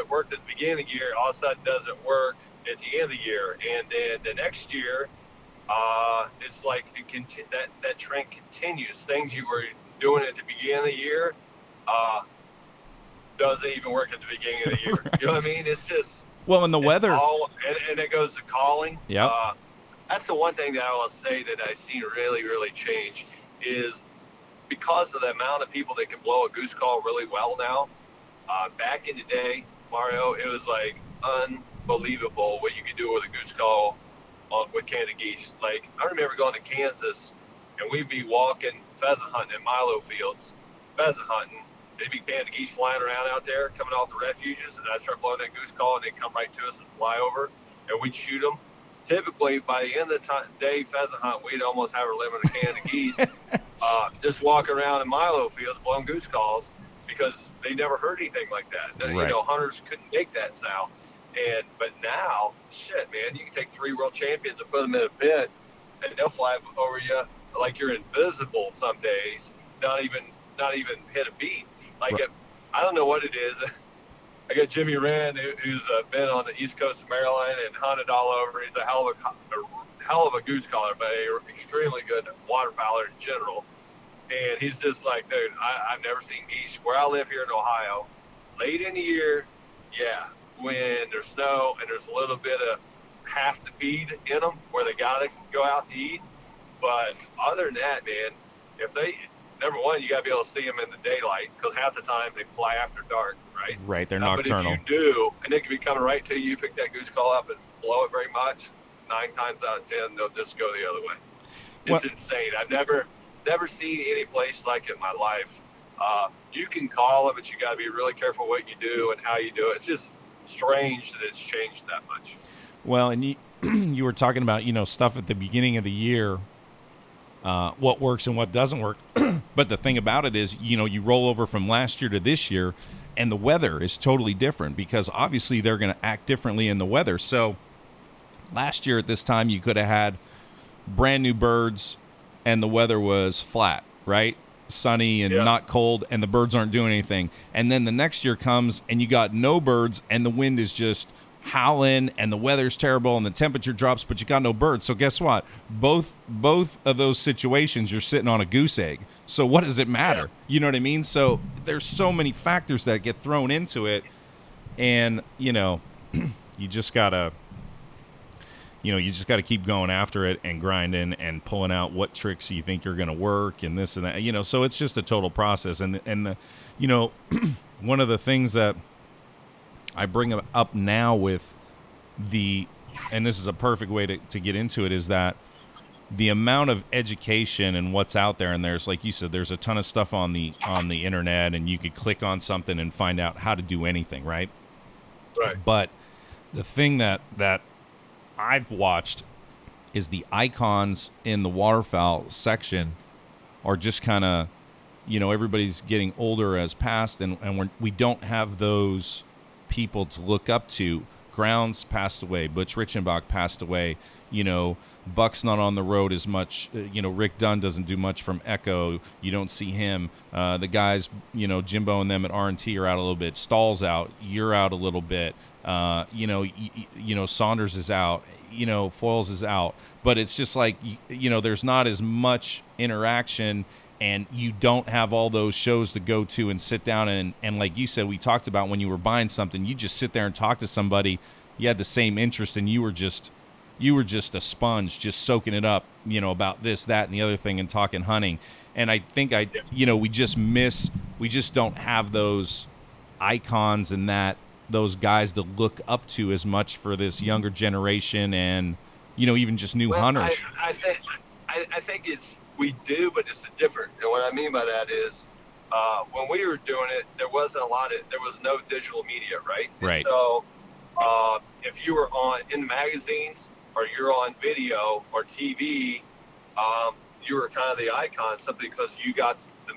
worked at the beginning of the year all of a sudden doesn't work at the end of the year, and then the next year, it's like that trend continues. Things you were doing at the beginning of the year. Doesn't even work at the beginning of the year. Right. You know what I mean? It's just... Well, and the weather... All, and it goes to calling. Yeah. That's the one thing that I will say that I've seen really, really change is because of the amount of people that can blow a goose call really well now. Back in the day, Mario, it was like unbelievable what you could do with a goose call with Canada geese. Like, I remember going to Kansas, and we'd be walking pheasant hunting in Milo fields, pheasant hunting, they'd be Canada geese flying around out there, coming off the refuges, and I'd start blowing that goose call, and they'd come right to us and fly over, and we'd shoot them. Typically, by the end of the day pheasant hunt, we'd almost have a limit of Canada geese just walking around in Milo fields blowing goose calls because they never heard anything like that. Right. Hunters couldn't make that sound. But now, shit, man, you can take three world champions and put them in a pit, and they'll fly over you like you're invisible some days, not even hit a beat. Like, right. I don't know what it is. I got Jimmy Wren, who's been on the east coast of Maryland and hunted all over. He's a hell of a goose caller, but an extremely good waterfowler in general. And he's just like, dude, I've never seen geese where I live here in Ohio. Late in the year, when there's snow and there's a little bit of half the feed in them where they got to go out to eat. But other than that, man, if they, number one, you got to be able to see them in the daylight because half the time they fly after dark, right? Right, they're nocturnal. But if you do, and they can be coming right to you, pick that goose call up and blow it very much, 9 times out of 10, they'll just go the other way. It's insane. I've never seen any place like it in my life. You can call them, but you got to be really careful what you do and how you do it. It's just strange that it's changed that much. Well, and you were talking about, you know, stuff at the beginning of the year, what works and what doesn't work. But the thing about it is, you know, you roll over from last year to this year, and the weather is totally different because obviously they're going to act differently in the weather. So last year at this time, you could have had brand new birds and the weather was flat, right? Sunny and not cold, and the birds aren't doing anything. And then the next year comes and you got no birds and the wind is just howling and the weather's terrible and the temperature drops, but you got no birds. So guess what? Both of those situations, you're sitting on a goose egg. So what does it matter? You know what I mean? So there's so many factors that get thrown into it, and you know, you just gotta keep going after it and grinding and pulling out what tricks you think are gonna work and this and that. You know, so it's just a total process. And the, you know, one of the things that I bring up now with the, and this is a perfect way to get into it, is that the amount of education and what's out there, and there's, like you said, there's a ton of stuff on the internet, and you could click on something and find out how to do anything, right? Right. But the thing that I've watched is the icons in the waterfowl section are just kind of, you know, everybody's getting older as past, and we don't have those people to look up to. Grounds passed away, Butch Reichenbach passed away, you know, Buck's not on the road as much, you know, Rick Dunn doesn't do much from Echo, you don't see him, the guys, you know, Jimbo and them at R&T are out a little bit, Stahl's out, you're out a little bit, you know, Saunders is out, you know, Foiles is out, but it's just like, you know, there's not as much interaction, and you don't have all those shows to go to and sit down and like you said, we talked about when you were buying something, you just sit there and talk to somebody, you had the same interest, and you were just a sponge, just soaking it up, you know, about this, that, and the other thing, and talking hunting. And I think you know, we just don't have those icons and those guys to look up to as much for this younger generation, and, you know, even just new hunters. I think it's, we do, but it's different. And what I mean by that is, when we were doing it, there was no digital media, right? Right. And so if you were in magazines, or you're on video or TV, you were kind of the icon, simply because you got the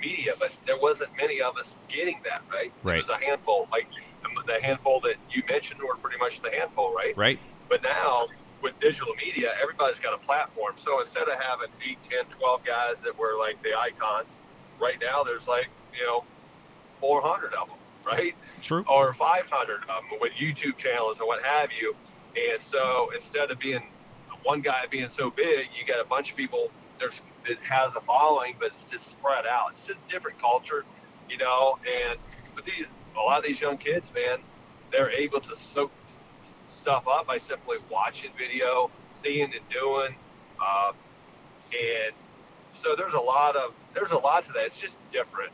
media, but there wasn't many of us getting that, right? Right. There was a handful, like the handful that you mentioned were pretty much the handful, right? Right. But now, with digital media, everybody's got a platform. So instead of having 8, 10, 12 guys that were like the icons, right now there's like, you know, 400 of them, right? True. Or 500 of them with YouTube channels and what have you. And so instead of being one guy being so big, you got a bunch of people that has a following, but it's just spread out. It's just a different culture, you know. And but a lot of these young kids, man, they're able to soak stuff up by simply watching video, seeing and doing, and so there's a lot to that. It's just different.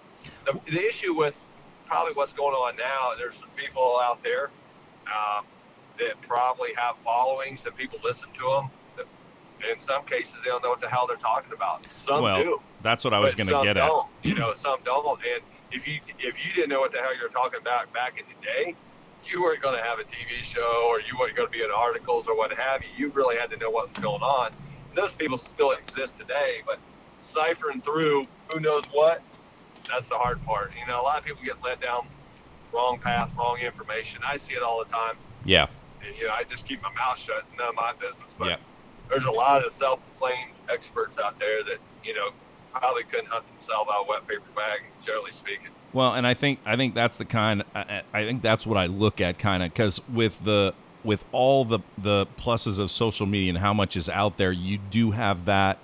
The issue with probably what's going on now, there's some people out there that probably have followings and people listen to them. In some cases, they don't know what the hell they're talking about. Some do. That's what I was going to get at. You know, some don't. And if you didn't know what the hell you're talking about back in the day, you weren't going to have a TV show, or you weren't going to be in articles or what have you. You really had to know what was going on. And those people still exist today, but ciphering through who knows what, that's the hard part. You know, a lot of people get led down wrong path, wrong information. I see it all the time. Yeah. And, you know, I just keep my mouth shut and none of my business. But there's a lot of self-proclaimed experts out there that, you know, probably couldn't hunt themselves out of a wet paper bag, generally speaking. Well, and I think that's the kind. I think that's what I look at, kind of, because with all the pluses of social media and how much is out there, you do have that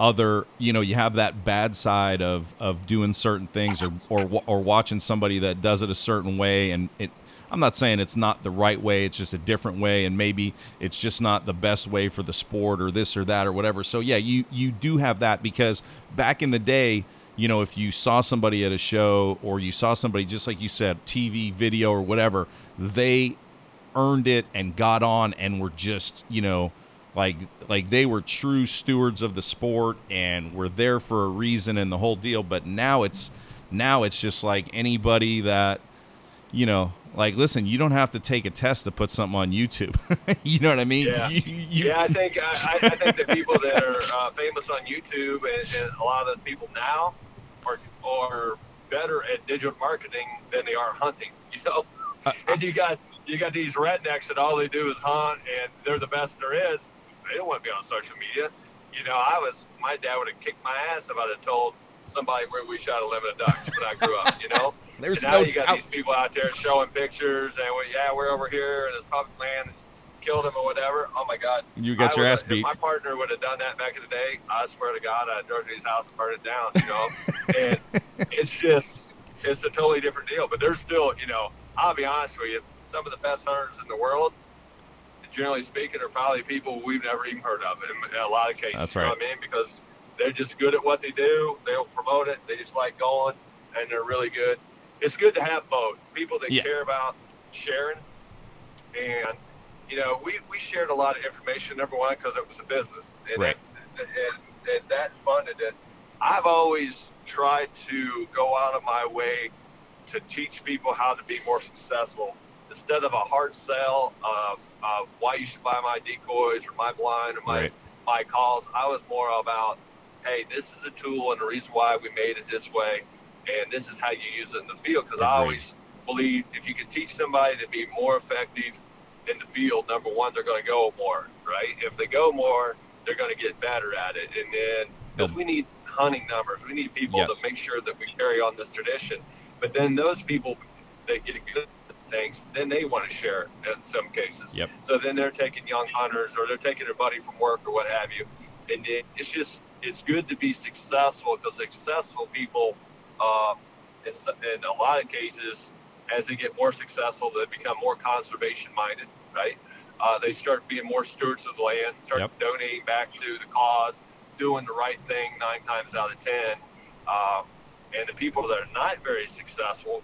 other. You know, you have that bad side of doing certain things or watching somebody that does it a certain way, and it. I'm not saying it's not the right way. It's just a different way, and maybe it's just not the best way for the sport or this or that or whatever. So, yeah, you do have that, because back in the day, you know, if you saw somebody at a show or you saw somebody, just like you said, TV, video or whatever, they earned it and got on and were just, you know, like they were true stewards of the sport and were there for a reason and the whole deal. But now it's just like anybody that, you know, like, listen, you don't have to take a test to put something on YouTube. You know what I mean? Yeah, yeah, I think the people that are famous on YouTube and a lot of the people now are better at digital marketing than they are hunting. You know, and you got these rednecks that all they do is hunt and they're the best there is. They don't want to be on social media. You know, my dad would have kicked my ass if I'd have told somebody where we shot 11 ducks when I grew up, you know? There's and now no you got doubt. These people out there showing pictures and, we're over here and it's public land and killed him or whatever. Oh, my God. You got your ass beat. If my partner would have done that back in the day, I swear to God, I'd go to his house and burn it down, you know? And it's a totally different deal. But there's still, you know, I'll be honest with you, some of the best hunters in the world, generally speaking, are probably people we've never even heard of in a lot of cases. That's right. You know what I mean? Because they're just good at what they do. They'll promote it. They just like going, and they're really good. It's good to have both people that care about sharing. And, you know, we shared a lot of information, number one, because it was a business. And, right. and that funded it. I've always tried to go out of my way to teach people how to be more successful instead of a hard sell of why you should buy my decoys or my blind or my calls. I was more about, hey, this is a tool and the reason why we made it this way, and this is how you use it in the field. Because I always believe if you can teach somebody to be more effective in the field, number one, they're going to go more, right? If they go more, they're going to get better at it. And then because we need hunting numbers, we need people to make sure that we carry on this tradition. But then those people that get good at things, then they want to share it in some cases. Yep. So then they're taking young hunters or they're taking their buddy from work or what have you. And it's just, it's good to be successful, because successful people, in a lot of cases, as they get more successful, they become more conservation-minded, right? They start being more stewards of the land, start donating back to the cause, doing the right thing 9 times out of 10. And the people that are not very successful,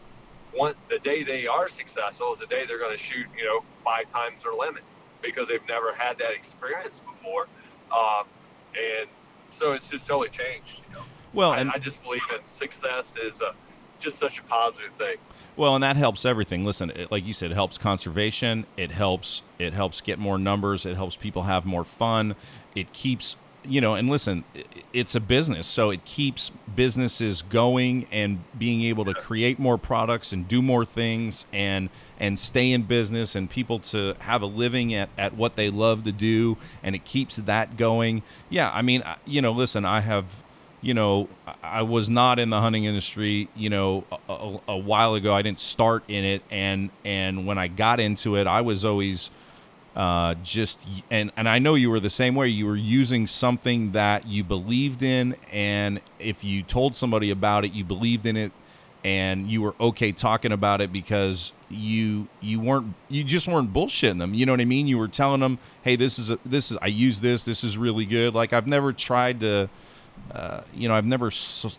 the day they are successful is the day they're going to shoot, you know, 5 times their limit, because they've never had that experience before. And so it's just totally changed, you know. Well, and I just believe that success is just such a positive thing. Well, and that helps everything. Listen, like you said, it helps conservation. It helps get more numbers. It helps people have more fun. It keeps, you know, and listen, it's a business, so it keeps businesses going and being able to create more products and do more things and stay in business, and people to have a living at what they love to do, and it keeps that going. Yeah, I mean, you know, listen, I have... You know, I was not in the hunting industry, you know, a while ago. I didn't start in it. And when I got into it, I was always just, and I know you were the same way. You were using something that you believed in. And if you told somebody about it, you believed in it, and you were okay talking about it, because you just weren't bullshitting them. You know what I mean? You were telling them, hey, I use this. This is really good. Like, I've never tried to...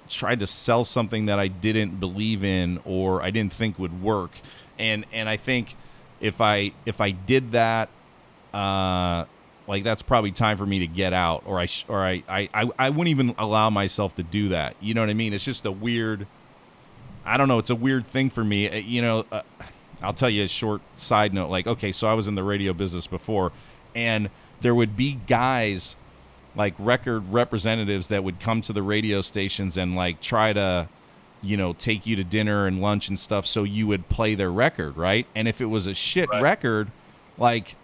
tried to sell something that I didn't believe in or I didn't think would work. And I think if I did that, like, that's probably time for me to get out, or I wouldn't even allow myself to do that. You know what I mean? It's just a weird, I don't know. It's a weird thing for me. You know, I'll tell you a short side note. Like, okay, so I was in the radio business before, and there would be guys like record representatives that would come to the radio stations and like try to, you know, take you to dinner and lunch and stuff, so you would play their record, right? And if it was a shit record, like,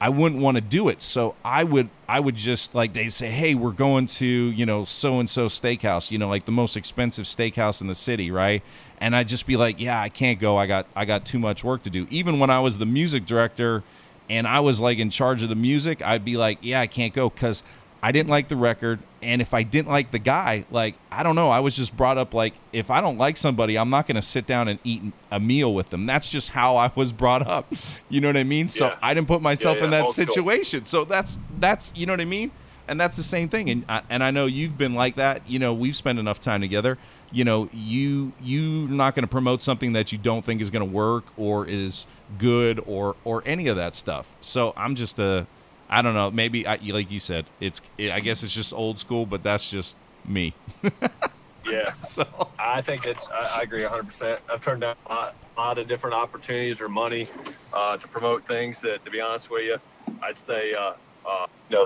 I wouldn't want to do it. So I would just, like, they'd say, hey, we're going to, you know, so-and-so steakhouse, you know, like the most expensive steakhouse in the city, right? And I'd just be like, yeah, I can't go. I got too much work to do. Even when I was the music director and I was like in charge of the music, I'd be like, yeah, I can't go, because I didn't like the record. And if I didn't like the guy, like, I don't know. I was just brought up like, if I don't like somebody, I'm not going to sit down and eat a meal with them. That's just how I was brought up. You know what I mean? So I didn't put myself in that situation. Cool. So that's, you know what I mean? And that's the same thing. And I know you've been like that. You know, we've spent enough time together. You know, you're not going to promote something that you don't think is going to work or is good or any of that stuff. So I'm just I don't know. Maybe like you said, I guess it's just old school, but that's just me. Yeah. So I think I agree 100%. I've turned down a lot of different opportunities or money to promote things that, to be honest with you, I'd say,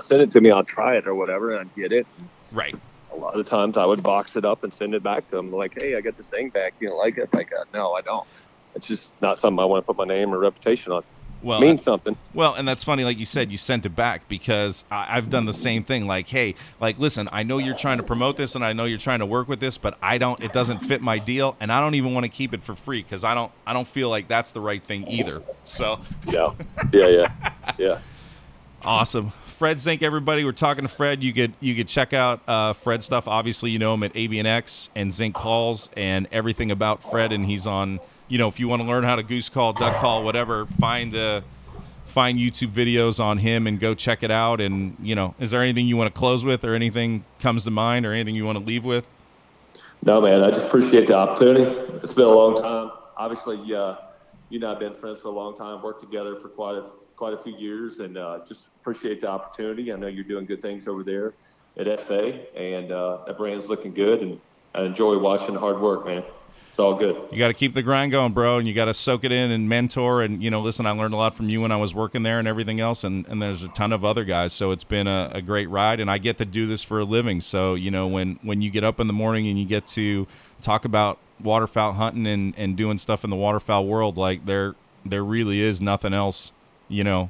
send it to me. I'll try it or whatever, and I'd get it. Right. A lot of times I would box it up and send it back to them. Like, hey, I got this thing back. You don't like it? It's like, no, I don't. It's just not something I want to put my name or reputation on. Well, it means something. Well, and that's funny. Like you said, you sent it back because I've done the same thing. Like, hey, like, listen, I know you're trying to promote this and I know you're trying to work with this, but it doesn't fit my deal. And I don't even want to keep it for free because I don't feel like that's the right thing either. So yeah. Awesome. Fred Zink, everybody. We're talking to Fred. You could check out Fred's stuff. Obviously, you know him at ABNX and Zinc Halls and everything about Fred. And he's on, you know, if you want to learn how to goose call, duck call, whatever, find YouTube videos on him and go check it out. And, you know, is there anything you want to close with or anything comes to mind or anything you want to leave with? No, man, I just appreciate the opportunity. It's been a long time. Obviously, you and I have been friends for a long time, worked together for quite a few years, and just appreciate the opportunity. I know you're doing good things over there at FA, and that brand's looking good, and I enjoy watching the hard work, man. It's all good. You got to keep the grind going, bro, and you got to soak it in and mentor. And, you know, listen, I learned a lot from you when I was working there and everything else, and there's a ton of other guys, so it's been a great ride, and I get to do this for a living. So, you know, when you get up in the morning and you get to talk about waterfowl hunting and doing stuff in the waterfowl world, like there really is nothing else. You know,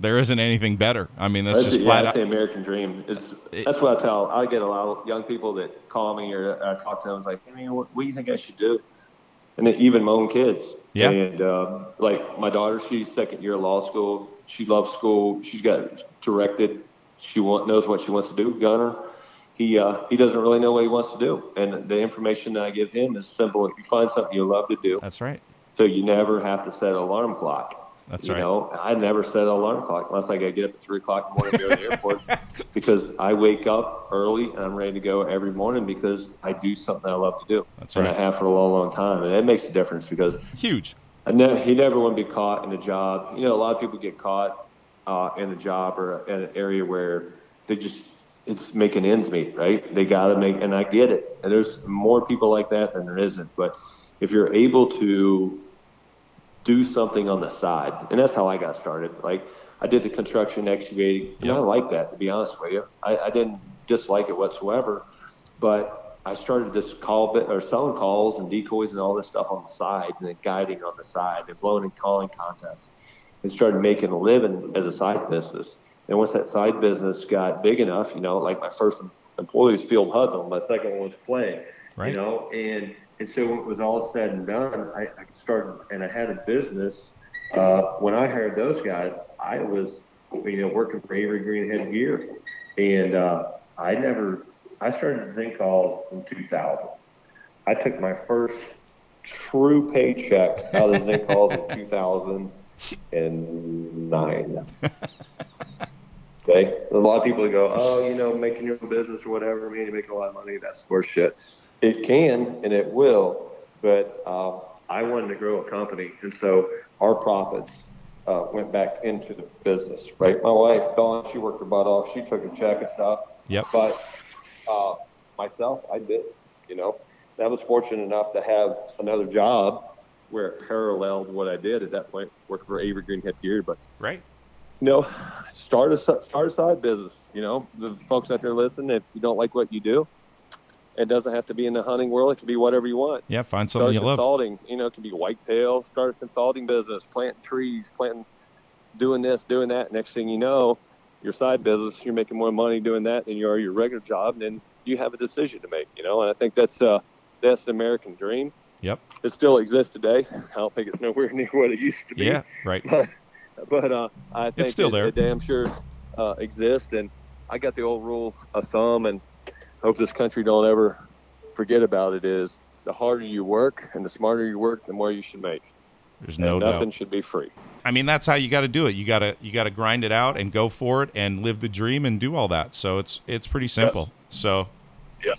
there isn't anything better. I mean, that's just flat out. That's the American dream. That's what I tell. I get a lot of young people that call me or I talk to them. Like, hey, man, what do you think I should do? And then even my own kids. Yeah. And like my daughter, she's second year law school. She loves school. She's got directed. She knows what she wants to do. Gunner, he doesn't really know what he wants to do. And the information that I give him is simple. If you find something you love to do. That's right. So you never have to set an alarm clock. That's right. You know, I never set an alarm clock unless I got to get up at 3 o'clock in the morning to go to the airport because I wake up early and I'm ready to go every morning because I do something I love to do. That's right. And I have for a long, long time. And it makes a difference because huge. You never want to be caught in a job. You know, a lot of people get caught in a job or in an area where it's making ends meet, right? They got to make, and I get it. And there's more people like that than there isn't. But if you're able to do something on the side, and that's how I got started. Like, I did the construction excavating, and I like that, to be honest with you. I didn't dislike it whatsoever, but I started this selling calls and decoys and all this stuff on the side, and then guiding on the side and blowing and calling contests, and started making a living as a side business. And once that side business got big enough, you know, like my first employee was field huddling, my second one was playing, right. You know, and so when it was all said and done, I started, and I had a business. When I hired those guys, I was, you know, working for Avery, Greenhead Gear. And I started Zinc Halls in 2000. I took my first true paycheck out of Zinc Halls in 2009. Okay? There's a lot of people that go, oh, you know, making your own business or whatever, man, you make a lot of money, that's horseshit. It can and it will, but I wanted to grow a company, and so our profits went back into the business, right? My wife, Dawn, she worked her butt off. She took a check and stuff. Yep. But myself, I did, you know. And I was fortunate enough to have another job where it paralleled what I did at that point, working for Avery Greenhead Gear. But, right. You know, start a side business, you know. The folks out there listening, if you don't like what you do, it doesn't have to be in the hunting world. It can be whatever you want. Yeah, find something you love. Consulting, you know, it can be whitetail. Start a consulting business, planting trees, doing this, doing that. Next thing you know, your side business, you're making more money doing that than you are your regular job. And then you have a decision to make, you know. And I think that's the American dream. Yep. It still exists today. I don't think it's nowhere near what it used to be. Yeah, right. But I think it's still there. It damn sure exists. And I got the old rule of thumb, and hope this country don't ever forget about it, is the harder you work and the smarter you work, the more you should make. There's no doubt. Nothing should be free. I mean, that's how you got to do it. You got to grind it out and go for it and live the dream and do all that. So it's pretty simple. Yes. So yeah.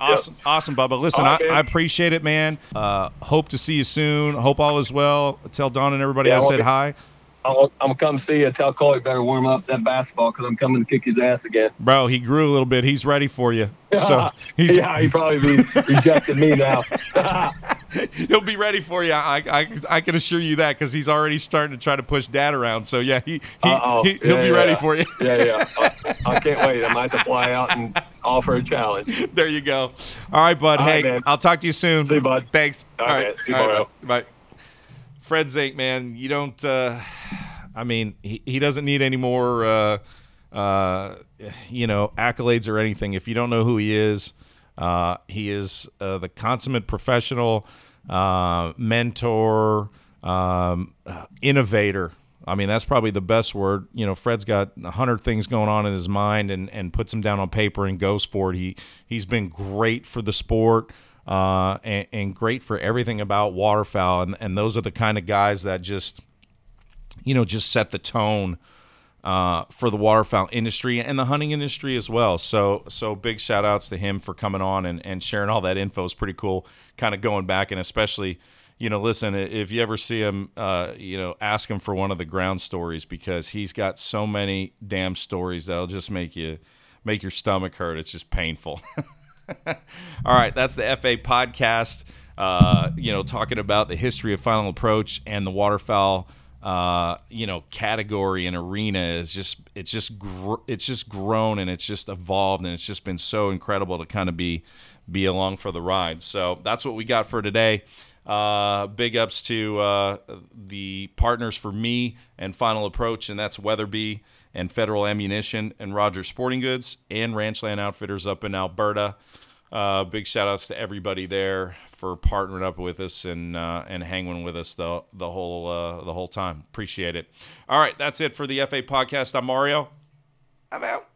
Awesome, Bubba. Listen, right, I appreciate it, man. Hope to see you soon. Hope all is well. Tell Don and everybody I said hi. I'm going to come see you. Tell Cole you better warm up that basketball because I'm coming to kick his ass again. Bro, he grew a little bit. He's ready for you. So yeah, he probably rejected me now. He'll be ready for you. I can assure you that because he's already starting to try to push Dad around. So, yeah, he'll be ready for you. I can't wait. I might have to fly out and offer a challenge. There you go. All right, bud. All right, man. I'll talk to you soon. See you, bud. Thanks. All right. See you tomorrow. Bye. Fred Zink, man, you don't he doesn't need any more accolades or anything. If you don't know who he is, he is the consummate professional, mentor, innovator. I mean, that's probably the best word. You know, Fred's got 100 things going on in his mind and puts them down on paper and goes for it. He's been great for the sport. And great for everything about waterfowl. And those are the kind of guys that just set the tone for the waterfowl industry and the hunting industry as well. So big shout outs to him for coming on and sharing all that info. Is pretty cool kind of going back, and especially, listen, if you ever see him, ask him for one of the ground stories, because he's got so many damn stories that'll just make your stomach hurt. It's just painful. All right, that's the FA podcast, talking about the history of Final Approach and the waterfowl, category and arena. It's just grown, and it's just evolved, and it's just been so incredible to kind of be along for the ride. So that's what we got for today. Big ups to the partners for me and Final Approach, and that's Weatherby and Federal Ammunition and Rogers Sporting Goods and Ranchland Outfitters up in Alberta. Big shout-outs to everybody there for partnering up with us and hanging with us the whole time. Appreciate it. All right, that's it for the FA Podcast. I'm Mario. I'm out.